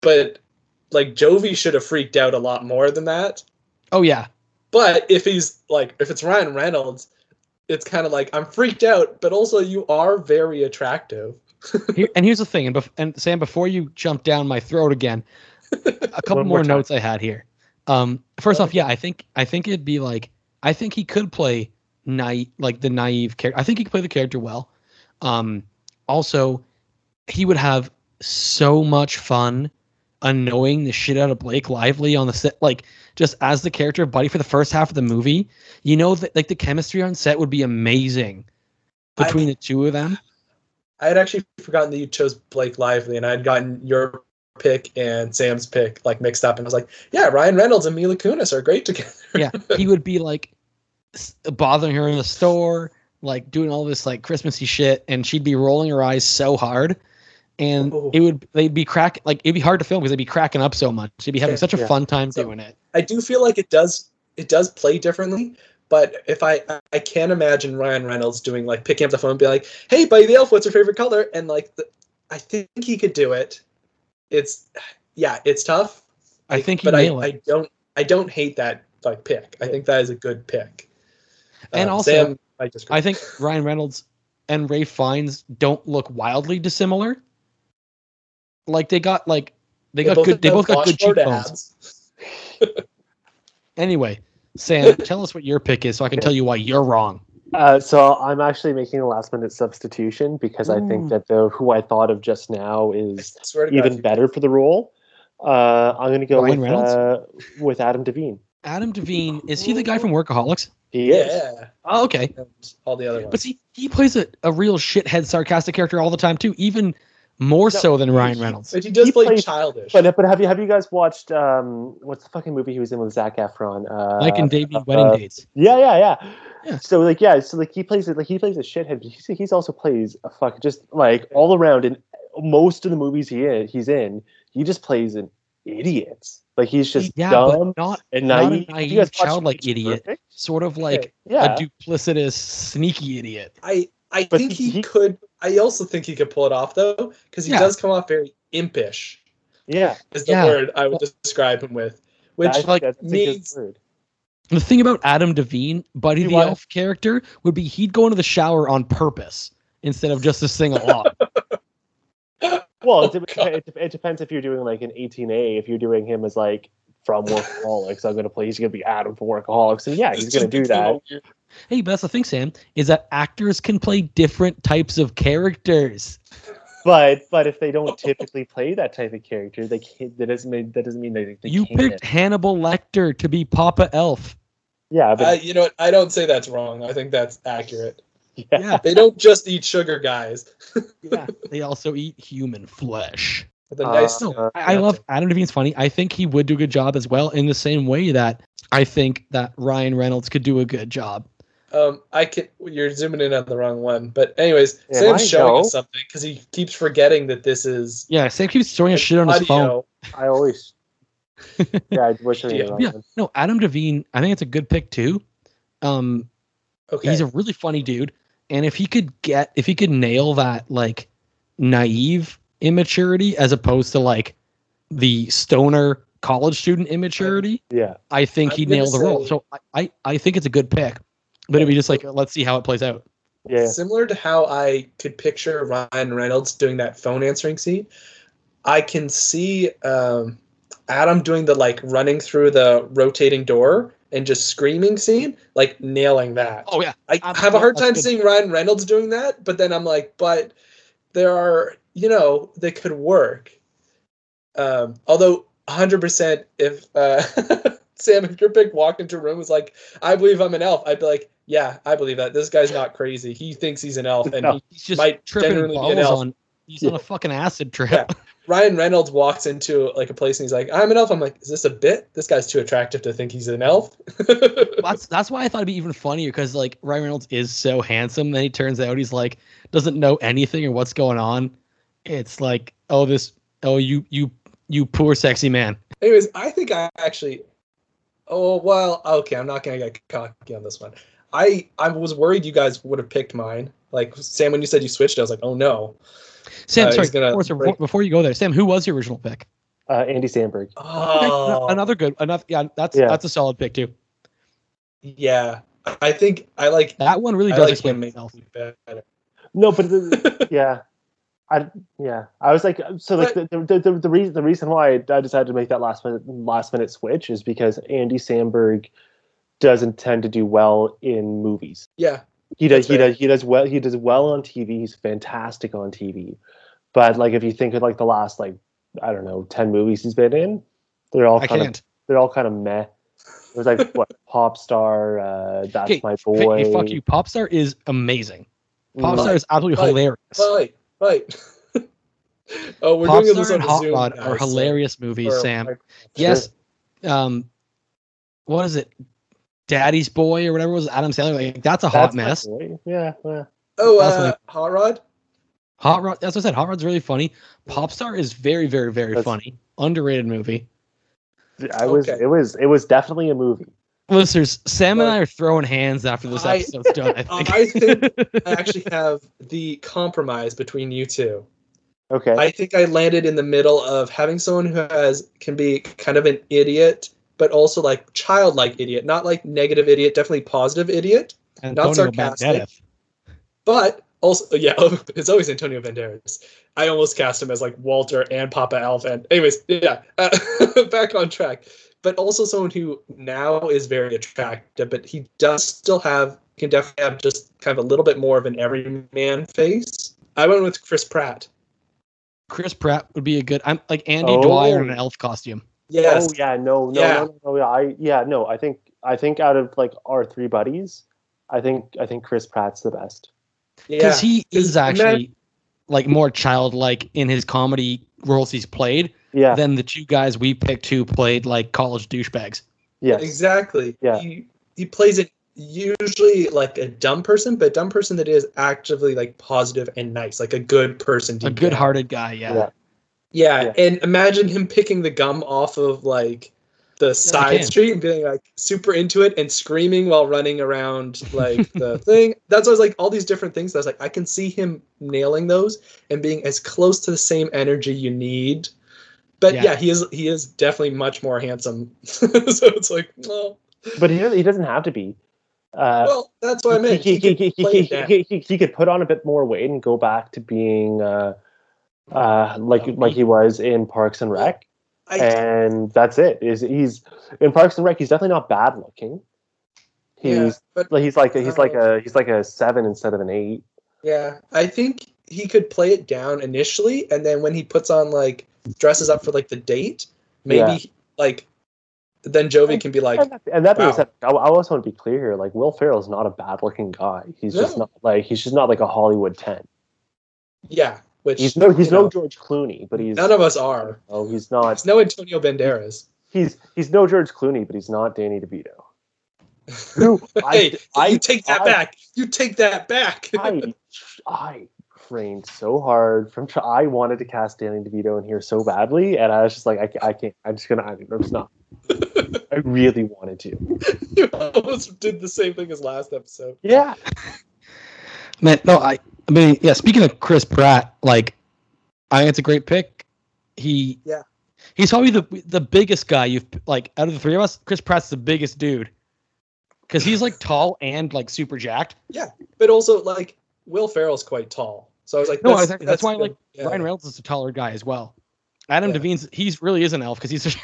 But, like, Jovi should have freaked out a lot more than that. Oh, yeah. But if he's like, if it's Ryan Reynolds, it's kind of like I'm freaked out, but also you are very attractive. Here, and here's the thing, and, bef- and Sam, before you jump down my throat again, a couple more, more notes I had here. Um, first okay. off, yeah, I think I think it'd be like I think he could play na- like the naive character. I think he could play the character well. Um, also, he would have so much fun annoying the shit out of Blake Lively on the set, like just as the character of Buddy for the first half of the movie. You know, that like the chemistry on set would be amazing between I, the two of them. I had actually forgotten that you chose Blake Lively, and I had gotten your pick and Sam's pick like mixed up, and I was like, yeah, Ryan Reynolds and Mila Kunis are great together. Yeah, he would be like bothering her in the store, like doing all this like Christmassy shit, and she'd be rolling her eyes so hard. And oh. it would, they'd be crack, like it'd be hard to film because they'd be cracking up so much. They'd be having yeah, such a yeah. fun time so, doing it. I do feel like it does, it does play differently. But if I, I can't imagine Ryan Reynolds doing like picking up the phone and be like, "Hey, buddy, the elf, what's your favorite color?" And like, the, I think he could do it. It's, yeah, it's tough. Like, I think, but I, I don't, I don't hate that like pick. I think that is a good pick. And um, also, Sam, I, I think Ryan Reynolds and Ralph Fiennes don't look wildly dissimilar. Like they got like they, they got both good they both got good cheekbones. Anyway, Sam, tell us what your pick is so I can tell you why you're wrong. Uh, so I'm actually making a last-minute substitution because mm. I think that the who I thought of just now is even God, better for the role. Uh, I'm going to go Ryan with, uh, with Adam Devine. Adam Devine, is he the guy from Workaholics? He is. Yeah. Oh, okay. And all the other ones. But see, he plays a, a real shithead, sarcastic character all the time, too, even more no, so than Ryan Reynolds. But he does he play plays, childish. But, but have you have you guys watched, um, what's the fucking movie he was in with Zac Efron? Uh, Mike and Davey uh, Wedding Dates. Yeah, yeah, yeah. Yeah. So like yeah, so like he plays it like he plays a shithead, but he's, he's also plays a fuck just like all around in most of the movies he is, he's in, he just plays an idiot. Like he's just yeah, dumb but not, and naive, not a naive childlike idiot, perfect? Sort of like yeah. Yeah. a duplicitous, sneaky idiot. I I but think he, he could. I also think he could pull it off though, because he yeah. does come off very impish. Yeah, is the yeah. word I would well, describe him with, which I like that's needs. The thing about Adam Devine, Buddy the Elf character, would be he'd go into the shower on purpose instead of just to sing along. Well, oh, it, it, it depends if you're doing like an eighteen A, if you're doing him as like from Workaholics, I'm going to play, he's going to be Adam from Workaholics, and yeah, he's going to do that. Hey, but that's the thing, Sam, is that actors can play different types of characters. But but if they don't typically play that type of character, they can't, that doesn't mean that doesn't mean they, they you can't. Picked Hannibal Lecter to be Papa Elf. Yeah, but uh, you know what? I don't say that's wrong. I think that's accurate. Yeah, yeah. They don't just eat sugar, guys. Yeah, they also eat human flesh. But uh, nice, no, uh, I, I love Adam Devine's funny. I think he would do a good job as well. In the same way that I think that Ryan Reynolds could do a good job. Um, I can. You're zooming in on the wrong one, but anyways, yeah, Sam's showing know. us something because he keeps forgetting that this is. Yeah, Sam keeps throwing his shit on audio. his phone. I always. Yeah, I wish I knew. Yeah, no, Adam Devine. I think it's a good pick too. Um, okay, he's a really funny dude, and if he could get, if he could nail that like naive immaturity as opposed to like the stoner college student immaturity. I, yeah, I think he'd nail the say, role. So I, I, I think it's a good pick. But it'd be just like, let's see how it plays out. Yeah. Similar to how I could picture Ryan Reynolds doing that phone answering scene, I can see um, Adam doing the like running through the rotating door and just screaming scene, like nailing that. Oh yeah, I I'm, have a hard time good. seeing Ryan Reynolds doing that, but then I'm like, but there are, you know, they could work. Um, although one hundred percent if uh, Sam, if your pick walked into a room was like, I believe I'm an elf, I'd be like, yeah, I believe that. This guy's not crazy. He thinks he's an elf, and no, he he's just might genuinely be an elf. On, he's yeah. on a fucking acid trip. Yeah. Ryan Reynolds walks into like a place and he's like, I'm an elf. I'm like, is this a bit? This guy's too attractive to think he's an elf. Well, that's that's why I thought it'd be even funnier because like Ryan Reynolds is so handsome. Then he turns out he's like doesn't know anything or what's going on. It's like, oh this, oh you you you poor sexy man. Anyways, I think I actually, oh well, okay, I'm not gonna get cocky on this one. I, I was worried you guys would have picked mine. Like, Sam, when you said you switched, I was like, oh, no. Sam, uh, sorry, before, before you go there, Sam, who was your original pick? Uh, Andy Samberg. Oh. Okay, another good. Another, yeah, that's yeah. that's a solid pick, too. Yeah. I think I like... That one really does like explain itself. No, but... The, yeah. I yeah. I was like... So, like, the, the, the, the, reason, the reason why I decided to make that last minute, last minute switch is because Andy Samberg... doesn't tend to do well in movies. Yeah, he does. He fair. does. He does well. He does well on T V. He's fantastic on T V. But like, if you think of like the last like I don't know ten movies he's been in, they're all I kind can't. of they're all kind of meh. It was like what Popstar, uh, That's hey, My Boy. Hey, fuck you. Popstar is amazing. Popstar right. is absolutely right. hilarious. Right, right. Oh, we're Popstar doing this on and Hot Rod now, are so. hilarious movies, or, Sam. Like, yes. Sure. Um, what is it? Daddy's Boy or whatever it was, Adam Sandler. Like, that's a hot that's mess. Yeah, yeah. Oh, uh, Hot Rod? Hot Rod. That's what I said. Hot Rod's really funny. Popstar is very, very, very that's, funny. Underrated movie. I was. Okay. It was. It was definitely a movie. Listeners, Sam but, and I are throwing hands after this episode's I, done. I think. I think I actually have the compromise between you two. Okay. I think I landed in the middle of having someone who has can be kind of an idiot. But also like childlike idiot, not like negative idiot, definitely positive idiot, Antonio not sarcastic. Banderas. But Also, yeah, it's always Antonio Banderas. I almost cast him as like Walter and Papa Alf. And anyways, yeah, uh, back on track. But also someone who now is very attractive, but he does still have, can definitely have just kind of a little bit more of an everyman face. I went with Chris Pratt. Chris Pratt would be a good, I'm like Andy oh. Dwyer in an elf costume. Yes. Oh yeah, no, no, yeah. no, no, no, I, yeah, no, I think, I think out of like our three buddies, I think, I think Chris Pratt's the best. Because yeah. he is actually that, like more childlike in his comedy roles he's played yeah. than the two guys we picked who played like college douchebags. Yeah, exactly. Yeah, he, he plays it usually like a dumb person, but a dumb person that is actively like positive and nice, like a good person, a good-hearted guy. Yeah. yeah, yeah. And imagine him picking the gum off of like the side yeah, street and being like super into it and screaming while running around like the thing. That's what I was like, all these different things. I was like, I can see him nailing those and being as close to the same energy you need. But yeah, yeah he is he is definitely much more handsome. So it's like, well. But he he doesn't have to be. Uh, well, that's what I meant. He, he, he, he, he, he, he, he could put on a bit more weight and go back to being uh, uh, like oh, like he was in Parks and Rec. I, and that's it. Is he's in Parks and Rec? He's definitely not bad looking. He's yeah, but, he's like a, he's like a he's like a seven instead of an eight. Yeah, I think he could play it down initially, and then when he puts on like dresses up for like the date, maybe yeah. like then Jovi can be like. And that, and that being wow. said, I, I also want to be clear here. Like Will Ferrell is not a bad looking guy. He's no. just not like he's just not like a Hollywood ten. Yeah. Which, he's no, he's no know, George Clooney, but he's none of us are. Oh, no, he's not. He's no Antonio Banderas. He's he's no George Clooney, but he's not Danny DeVito. Who, hey, I, you take that I, back. You take that back. I, I trained so hard from. I wanted to cast Danny DeVito in here so badly, and I was just like, I, I can't. I'm just gonna. I'm just not. I really wanted to. You almost did the same thing as last episode. Yeah. Man, no, I. I mean, yeah, speaking of Chris Pratt, like, I think it's a great pick. He, yeah, he's probably the the biggest guy you've, like, out of the three of us, Chris Pratt's the biggest dude. Because he's, like, tall and, like, super jacked. Yeah, but also, like, Will Ferrell's quite tall. So I was like, no, that's, exactly. that's, that's why, good. like, yeah. Ryan Reynolds is a taller guy as well. Adam yeah. Devine's, he's really is an elf because he's a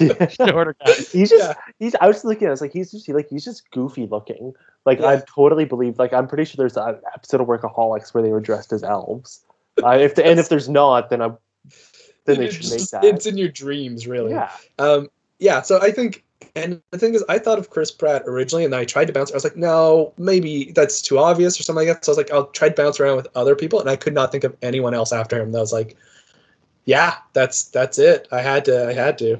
yeah. shorter guy. He's just, yeah. he's, I was just looking at it, I was like, he's just, he, like, he's just goofy looking. Like, yeah. I totally believe, like, I'm pretty sure there's an episode of Workaholics where they were dressed as elves. Uh, if the, and if there's not, then I'm, then they should just, make that. It's in your dreams, really. Yeah. Um, yeah, so I think, and the thing is, I thought of Chris Pratt originally, and I tried to bounce, I was like, no, maybe that's too obvious or something like that. So I was like, I'll try to bounce around with other people, and I could not think of anyone else after him that was like, yeah, that's that's it. I had to. I had to.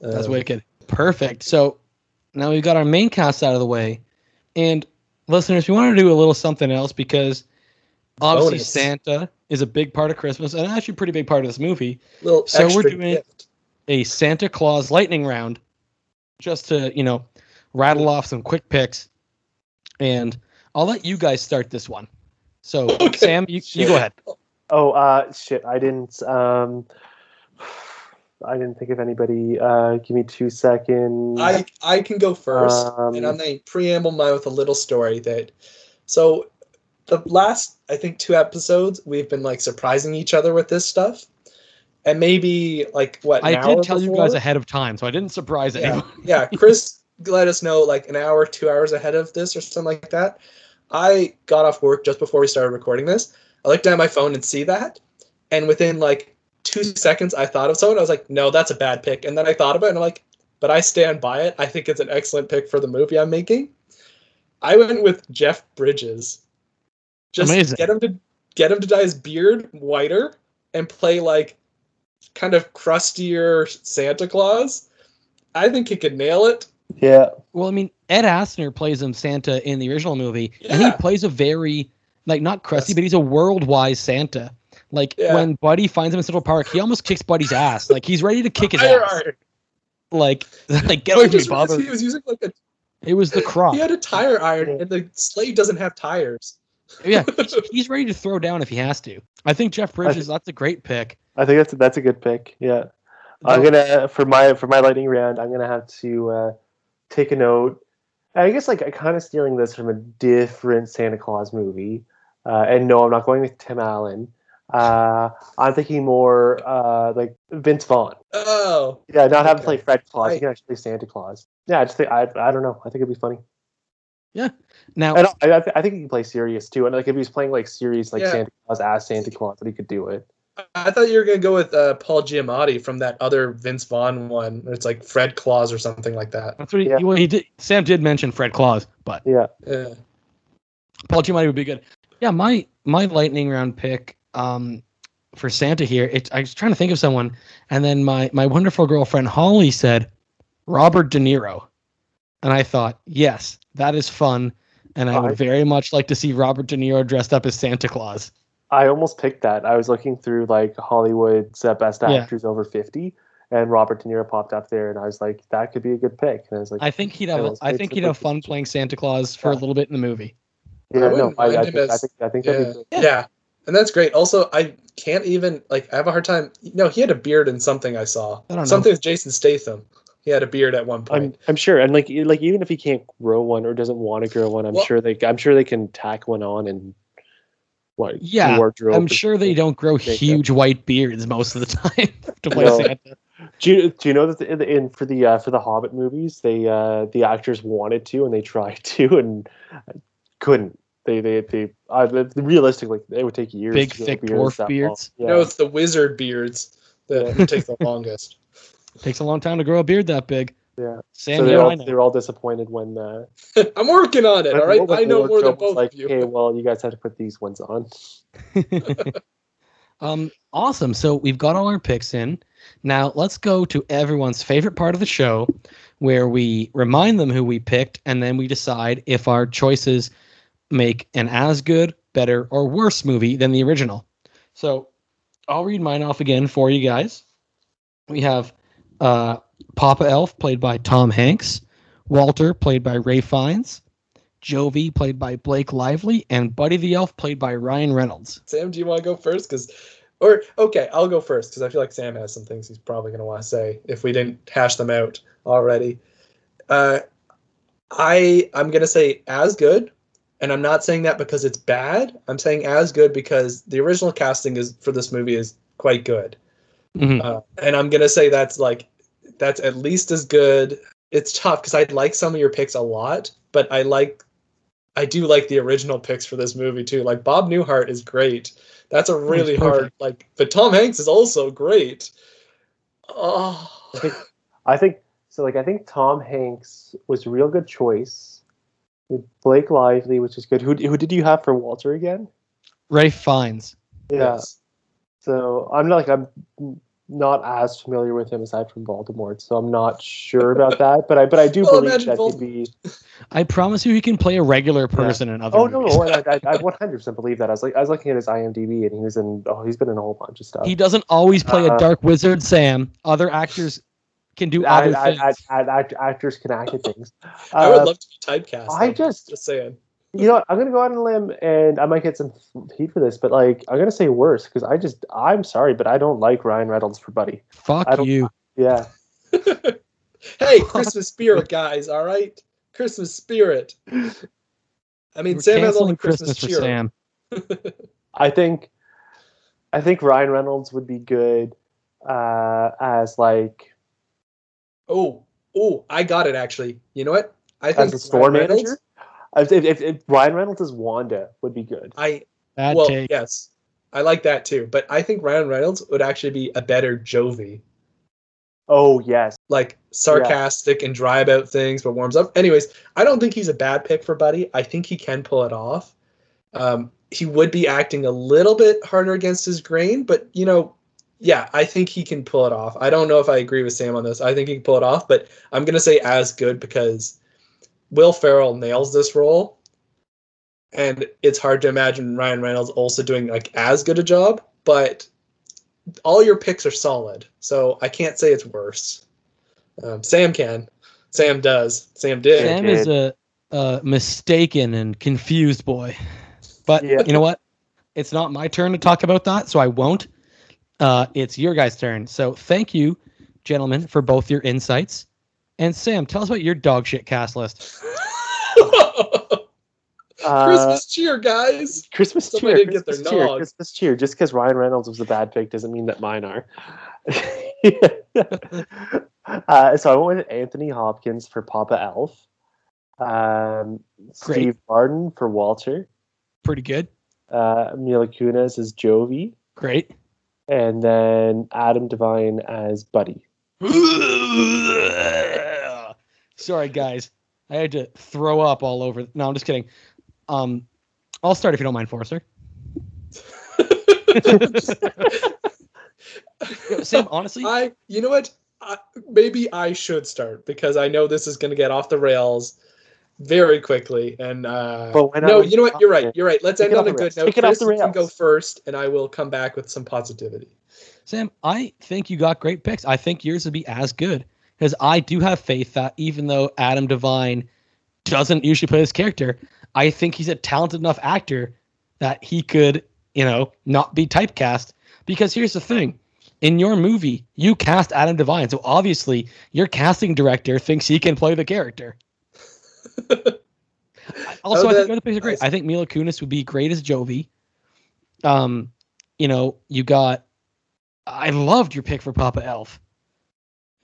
Um, that's wicked. Perfect. So now we've got our main cast out of the way, and listeners, we wanted to do a little something else because obviously bonus. Santa is a big part of Christmas and actually a pretty big part of this movie. Little so we're doing gift. a Santa Claus lightning round, just to you know rattle off some quick picks, and I'll let you guys start this one. So okay. Sam, you, you go ahead. Oh, uh, shit, I didn't, um, I didn't think of anybody, uh, give me two seconds. I, I can go first, um, and I'm going to preamble mine with a little story that, so, the last, I think, two episodes, we've been, like, surprising each other with this stuff, and maybe, like, what, I did tell you guys ahead of time, so I didn't surprise yeah. anyone. Yeah, Chris let us know, like, an hour, two hours ahead of this, or something like that. I got off work just before we started recording this. I looked down at my phone and see that, and within like two seconds, I thought of someone. I was like, "No, that's a bad pick." And then I thought about it, and I'm like, "But I stand by it. I think it's an excellent pick for the movie I'm making." I went with Jeff Bridges. Just Amazing. get him to get him to dye his beard whiter and play like kind of crustier Santa Claus. I think he could nail it. Yeah. Well, I mean, Ed Asner plays him Santa in the original movie, yeah. and he plays a very Like, not crusty, yes. but he's a world-wise Santa. Like, yeah. when Buddy finds him in Central Park, he almost kicks Buddy's ass. Like, he's ready to kick his ass. Iron. Like, like get away from me, Bobber. He was using, like, a... It was the crop. He had a tire iron, and the slave doesn't have tires. Yeah, he's, he's ready to throw down if he has to. I think Jeff Bridges, think, that's a great pick. I think that's a, that's a good pick, yeah. I'm going to, for my for my lightning round, I'm going to have to uh, take a note. I guess, like, I'm kind of stealing this from a different Santa Claus movie. Uh, and no, I'm not going with Tim Allen. Uh, I'm thinking more uh, like Vince Vaughn. Oh, yeah, not have okay. to play Fred Claus. Right. You can actually play Santa Claus. Yeah, I just think I I don't know. I think it'd be funny. Yeah. Now I, I, I think he can play serious too. And like if he was playing like serious, like yeah. Santa Claus as Santa Claus, then he could do it. I thought you were gonna go with uh, Paul Giamatti from that other Vince Vaughn one. It's like Fred Claus or something like that. That's what he, yeah. he, well, he did. Sam did mention Fred Claus, but yeah, yeah. Paul Giamatti would be good. Yeah, my my lightning round pick. Um, for Santa here, it, I was trying to think of someone, and then my, my wonderful girlfriend Holly said Robert De Niro, and I thought, yes, that is fun, and I would very much like to see Robert De Niro dressed up as Santa Claus. I almost picked that. I was looking through like Hollywood's uh, best actors yeah. over fifty, and Robert De Niro popped up there, and I was like, that could be a good pick. And I was like, I think he'd have, was, I think he'd have fun playing Santa Claus for yeah. a little bit in the movie. Yeah, I no, I, I, think, as, I think I think yeah. that'd be good. Yeah. yeah. And that's great. Also, I can't even, like, I have a hard time. No, he had a beard in something I saw. I don't something know. with Jason Statham. He had a beard at one point. I'm, I'm sure. And, like, like even if he can't grow one or doesn't want to grow one, I'm well, sure they I'm sure they can tack one on and, what, yeah, wardrobe. I'm sure they don't grow huge them. white beards most of the time to play no. Santa. Do you, do you know that the, in for the uh, for the Hobbit movies, they uh, the actors wanted to and they tried to and couldn't. They, they, they. Uh, realistically, it would take years. Big, to thick beards dwarf beards. Yeah. No, it's the wizard beards that yeah. take the longest. It takes a long time to grow a beard that big. Yeah. Sam, so they're all, they're all disappointed when. Uh, I'm working on it. All right, I know more than both like, of you. Hey, well, you guys have to put these ones on. um. Awesome. So we've got all our picks in. Now let's go to everyone's favorite part of the show, where we remind them who we picked, and then we decide if our choices make an as good, better, or worse movie than the original. So I'll read mine off again for you guys. We have uh, Papa Elf, played by Tom Hanks, Walter, played by Ralph Fiennes, Jovi, played by Blake Lively, and Buddy the Elf, played by Ryan Reynolds. Sam, do you want to go first? Because, or okay, I'll go first because I feel like Sam has some things he's probably going to want to say if we didn't hash them out already. Uh, I I'm going to say as good. And I'm not saying that because it's bad. I'm saying as good because the original casting is for this movie is quite good. Mm-hmm. Uh, and I'm going to say that's like, that's at least as good. It's tough because I like some of your picks a lot, but I like, I do like the original picks for this movie too. Like Bob Newhart is great. That's a really hard, like, but Tom Hanks is also great. Oh, I think, I think so. Like, I think Tom Hanks was a real good choice. Blake Lively, which is good. Who who did you have for Walter again? Ralph Fiennes. Yeah. Yes. So I'm not like I'm not as familiar with him aside from Voldemort, so I'm not sure about that. But I but I do well, believe that Vold- could be. I promise you, he can play a regular person yeah. in other. Oh movies. no, no, I, I, I one hundred percent believe that. I was like I was looking at his IMDb, and he was in. Oh, he's been in a whole bunch of stuff. He doesn't always play uh, a dark wizard, Sam. Other actors. Can do other I, things. I, I, I, actors can act at things. Uh, I would love to be typecast. I just, just saying. You know what? I'm gonna go out on a limb, and I might get some heat for this, but like, I'm gonna say worse because I just, I'm sorry, but I don't like Ryan Reynolds for Buddy. Fuck you. Yeah. Hey, Christmas spirit, guys. All right, Christmas spirit. I mean, We're Sam has all the Christmas, Christmas cheer. Sam. I think, I think Ryan Reynolds would be good uh, as like. Oh, oh! I got it. Actually, you know what? I think as a store Ryan manager, if, if, if Ryan Reynolds as Wanda would be good. I that well, takes. yes, I like that too. But I think Ryan Reynolds would actually be a better Jovi. Oh yes, like sarcastic yeah. and dry about things, but warms up. Anyways, I don't think he's a bad pick for Buddy. I think he can pull it off. Um, he would be acting a little bit harder against his grain, but you know. Yeah, I think he can pull it off. I don't know if I agree with Sam on this. I think he can pull it off, but I'm going to say as good because Will Ferrell nails this role, and it's hard to imagine Ryan Reynolds also doing like as good a job, but all your picks are solid, so I can't say it's worse. Um, Sam can. Sam does. Sam did. Sam is a, a mistaken and confused boy. But yeah. you know what? It's not my turn to talk about that, so I won't. Uh, it's your guys' turn. So thank you, gentlemen, for both your insights. And Sam, tell us about your dog shit cast list. Uh, Christmas cheer, guys. Christmas Somebody cheer. Christmas, get their cheer Christmas cheer. Just because Ryan Reynolds was a bad pick doesn't mean that mine are. uh, so I went with Anthony Hopkins for Papa Elf. Um, Steve Martin for Walter. Pretty good. Uh, Mila Kunis as Jovi. Great. And then Adam Devine as Buddy. Sorry, guys. I had to throw up all over. No, I'm just kidding. Um, I'll start if you don't mind, Forrester. Sam, honestly, I. You know what? I, maybe I should start because I know this is going to get off the rails very quickly. And uh, but no, you know what? You're right. You're right. Let's end on a good note. Chris can go first, and I will come back with some positivity. Sam, I think you got great picks. I think yours would be as good. Because I do have faith that even though Adam Devine doesn't usually play this character, I think he's a talented enough actor that he could, you know, not be typecast. Because here's the thing. In your movie, you cast Adam Devine. So obviously, your casting director thinks he can play the character. Also, oh, I think other picks are great. I think Mila Kunis would be great as Jovi. Um, you know, you got... I loved your pick for Papa Elf.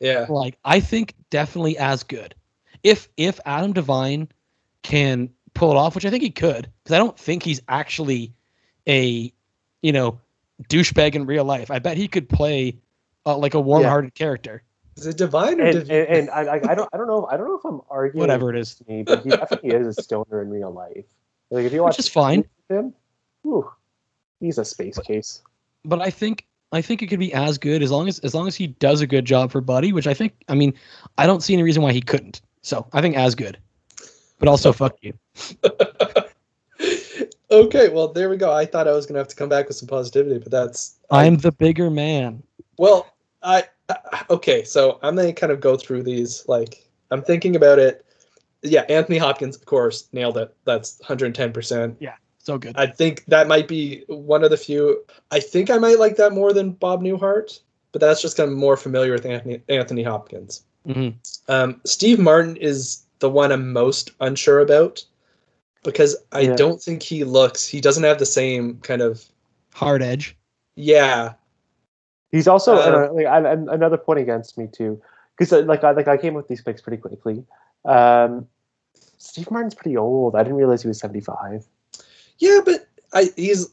Yeah, like I think definitely as good. If if Adam Devine can pull it off, which I think he could, because I don't think he's actually a, you know, douchebag in real life. I bet he could play uh, like a warm-hearted yeah. character. Is it Devine or and, Devine? And, and I, I don't I don't know I don't know if I'm arguing whatever it is. Me, but he, I think he is a stoner in real life. Like if you watch, which is fine. Him, whew, he's a space but, case. But I think. I think it could be as good as long as as long as he does a good job for Buddy, which I think, I mean, I don't see any reason why he couldn't. So I think as good, but also fuck you. Okay, well there we go. I thought I was gonna have to come back with some positivity, but that's I, I'm the bigger man. Well, I, I okay, so I'm gonna kind of go through these. Like I'm thinking about it. Yeah, Anthony Hopkins, of course, nailed it. That's one hundred ten percent. Yeah. So good. I think that might be one of the few. I think I might like that more than Bob Newhart, but that's just kind of more familiar with Anthony, Anthony Hopkins. Mm-hmm. Um, Steve Martin is the one I'm most unsure about because I yeah. don't think he looks. He doesn't have the same kind of hard edge. Yeah. He's also uh, uh, like, I, I, another point against me too, because like I like I came up with these picks pretty quickly. Um, Steve Martin's pretty old. I didn't realize he was seventy-five. Yeah, but I he's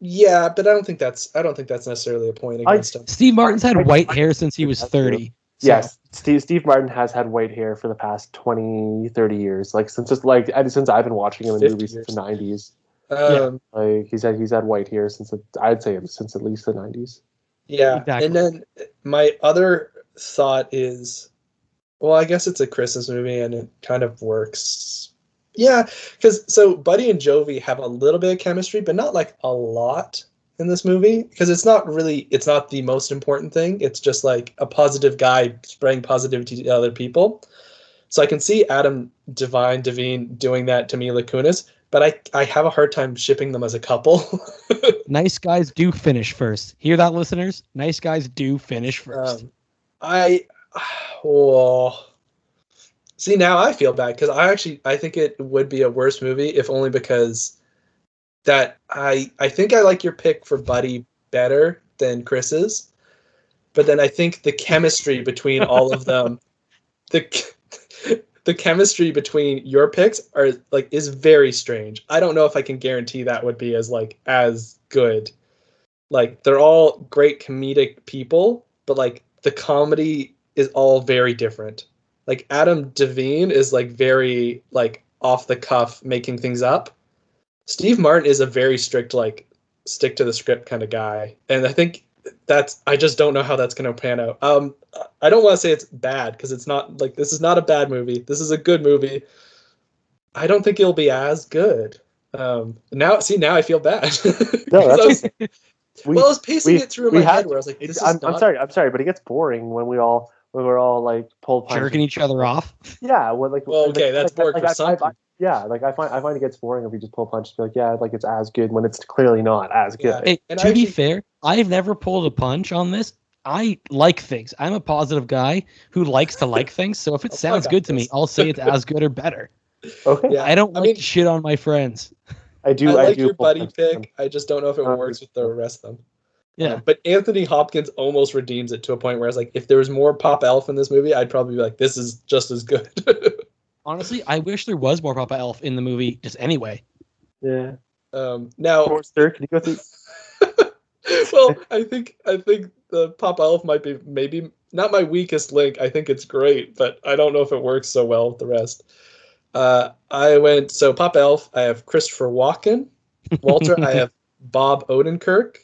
yeah, but I don't think that's I don't think that's necessarily a point against I, him. Steve Martin's had I, white I, hair since he was thirty. So. Yes, Steve Steve Martin has had white hair for the past twenty, thirty years, like since just like since I've been watching him in movies years. Since the nineties. Um, yeah. Like he's had he's had white hair since the, I'd say since at least the nineties. Yeah, exactly. And then my other thought is, well, I guess it's a Christmas movie and it kind of works. Yeah, because so Buddy and Jovi have a little bit of chemistry, but not like a lot in this movie because it's not really, it's not the most important thing. It's just like a positive guy spreading positivity to other people. So I can see Adam Devine, Devine doing that to Mila Kunis, but I, I have a hard time shipping them as a couple. Nice guys do finish first. Hear that, listeners? Nice guys do finish first. Um, I, oh... See, now I feel bad because I actually I think it would be a worse movie if only because that I I think I like your pick for Buddy better than Chris's, but then I think the chemistry between all of them, the the chemistry between your picks are like is very strange. I don't know if I can guarantee that would be as like as good. Like they're all great comedic people, but like the comedy is all very different. Like Adam Devine is like very like off the cuff, making things up. Steve Martin is a very strict, like stick to the script kind of guy. And I think that's, I just don't know how that's going to pan out. Um, I don't want to say it's bad because it's not like, this is not a bad movie. This is a good movie. I don't think it'll be as good. Um, now, see, now I feel bad. No, that's I was, we, well, I was pacing we, it through in my had, head where I was like, this it, is I'm, not I'm sorry. I'm sorry, but it gets boring when we all, We were all like pulled jerking each other off. Yeah, well, like well, okay, like, that's boring like, for I, something. I, I, yeah, like I find I find it gets boring if we just pull punches. Like yeah, like it's as good when it's clearly not as good. Yeah. Hey, and to actually, be fair, I've never pulled a punch on this. I like things. I'm a positive guy who likes to like things. So if it sounds oh, good to me, I'll say it's as good or better. Okay. Yeah. I don't like I mean, shit on my friends. I do. I like I do your buddy pick. I just don't know if it um, works with the rest of them. Yeah. Um, but Anthony Hopkins almost redeems it to a point where it's like, if there was more Papa Elf in this movie, I'd probably be like, this is just as good. Honestly, I wish there was more Papa Elf in the movie just anyway. Yeah. Um, now, Poor sir, can you go through? Well, I think I think the Papa Elf might be maybe not my weakest link. I think it's great, but I don't know if it works so well with the rest. Uh, I went, so Pop Elf, I have Christopher Walken. Walter, I have Bob Odenkirk.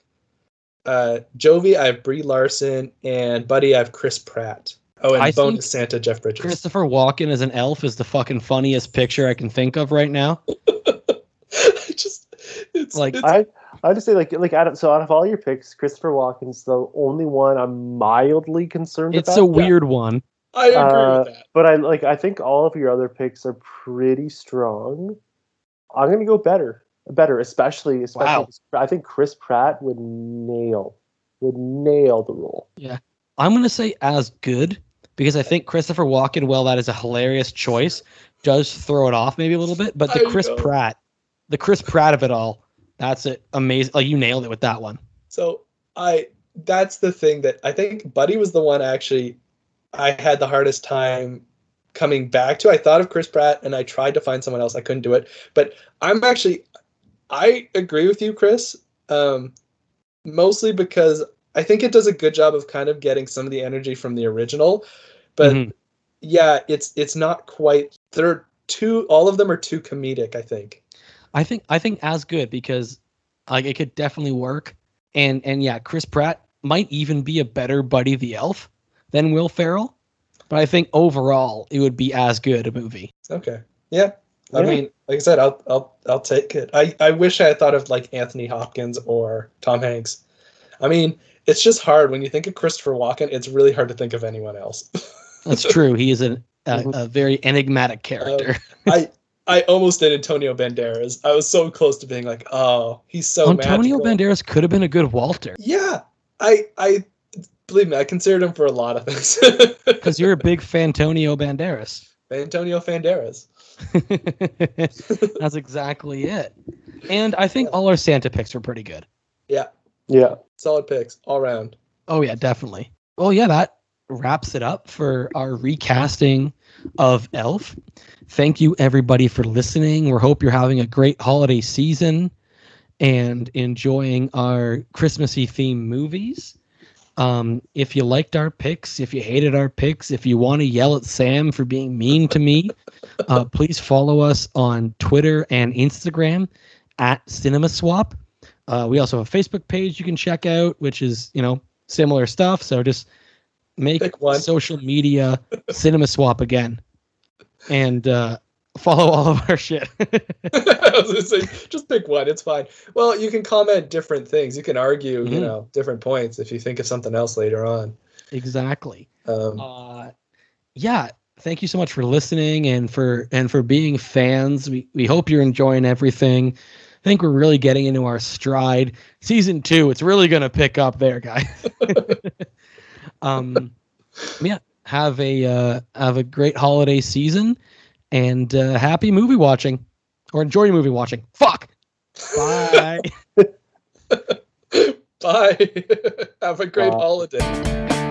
Uh, Jovi, I have Brie Larson. And Buddy, I have Chris Pratt. Oh, and I Bonus Santa, Jeff Bridges. Christopher Walken as an elf is the fucking funniest picture I can think of right now. I just, it's like, it's, I, I just say, like, like Adam, so out of all your picks, Christopher Walken's the only one I'm mildly concerned it's about. It's a weird yeah. one. I agree uh, with that. But I like I think all of your other picks are pretty strong. I'm going to go better. Better, especially especially wow. I think Chris Pratt would nail would nail the role. Yeah. I'm going to say as good because I think Christopher Walken, well, that is a hilarious choice, does throw it off maybe a little bit, but the I Chris know. Pratt, the Chris Pratt of it all, that's it. Amazing. Like you nailed it with that one. So, I that's the thing that I think Buddy was the one actually I had the hardest time coming back to. I thought of Chris Pratt and I tried to find someone else. I couldn't do it, but I'm actually, I agree with you, Chris. Um, mostly because I think it does a good job of kind of getting some of the energy from the original, but mm-hmm. yeah, it's, it's not quite, they're too, all of them are too comedic. I think, I think, I think as good because like it could definitely work. And, and yeah, Chris Pratt might even be a better Buddy the Elf than Will Ferrell, but I think overall it would be as good a movie. Okay, yeah. I yeah. mean, like I said, I'll I'll I'll take it. I, I wish I had thought of like Anthony Hopkins or Tom Hanks. I mean, it's just hard when you think of Christopher Walken. It's really hard to think of anyone else. That's true. He is an, a a very enigmatic character. Um, I I almost did Antonio Banderas. I was so close to being like, oh, he's so Antonio magical. Banderas could have been a good Walter. Yeah, I I. Believe me, I considered him for a lot of things. Because you're a big Fantonio Banderas. Fantonio Banderas. That's exactly it. And I think all our Santa picks were pretty good. Yeah. Yeah. Solid picks all around. Oh, yeah, definitely. Well, yeah, that wraps it up for our recasting of Elf. Thank you, everybody, for listening. We hope you're having a great holiday season and enjoying our Christmassy themed movies. Um, if you liked our picks, if you hated our picks, if you want to yell at Sam for being mean to me, uh, please follow us on Twitter and Instagram at Cinema Swap. Uh, we also have a Facebook page you can check out, which is, you know, similar stuff. So just make social media Cinema Swap again and, uh, follow all of our shit. I was gonna say, just pick one. It's fine. Well, you can comment different things. You can argue, mm-hmm. you know, different points if you think of something else later on. Exactly. Um, uh, yeah. Thank you so much for listening and for and for being fans. We we hope you're enjoying everything. I think we're really getting into our stride. Season two, it's really gonna pick up there, guys. um, yeah. Have a uh, have a great holiday season. And uh, happy movie watching, or enjoy your movie watching. Fuck. Bye. Bye. Have a great Bye. Holiday.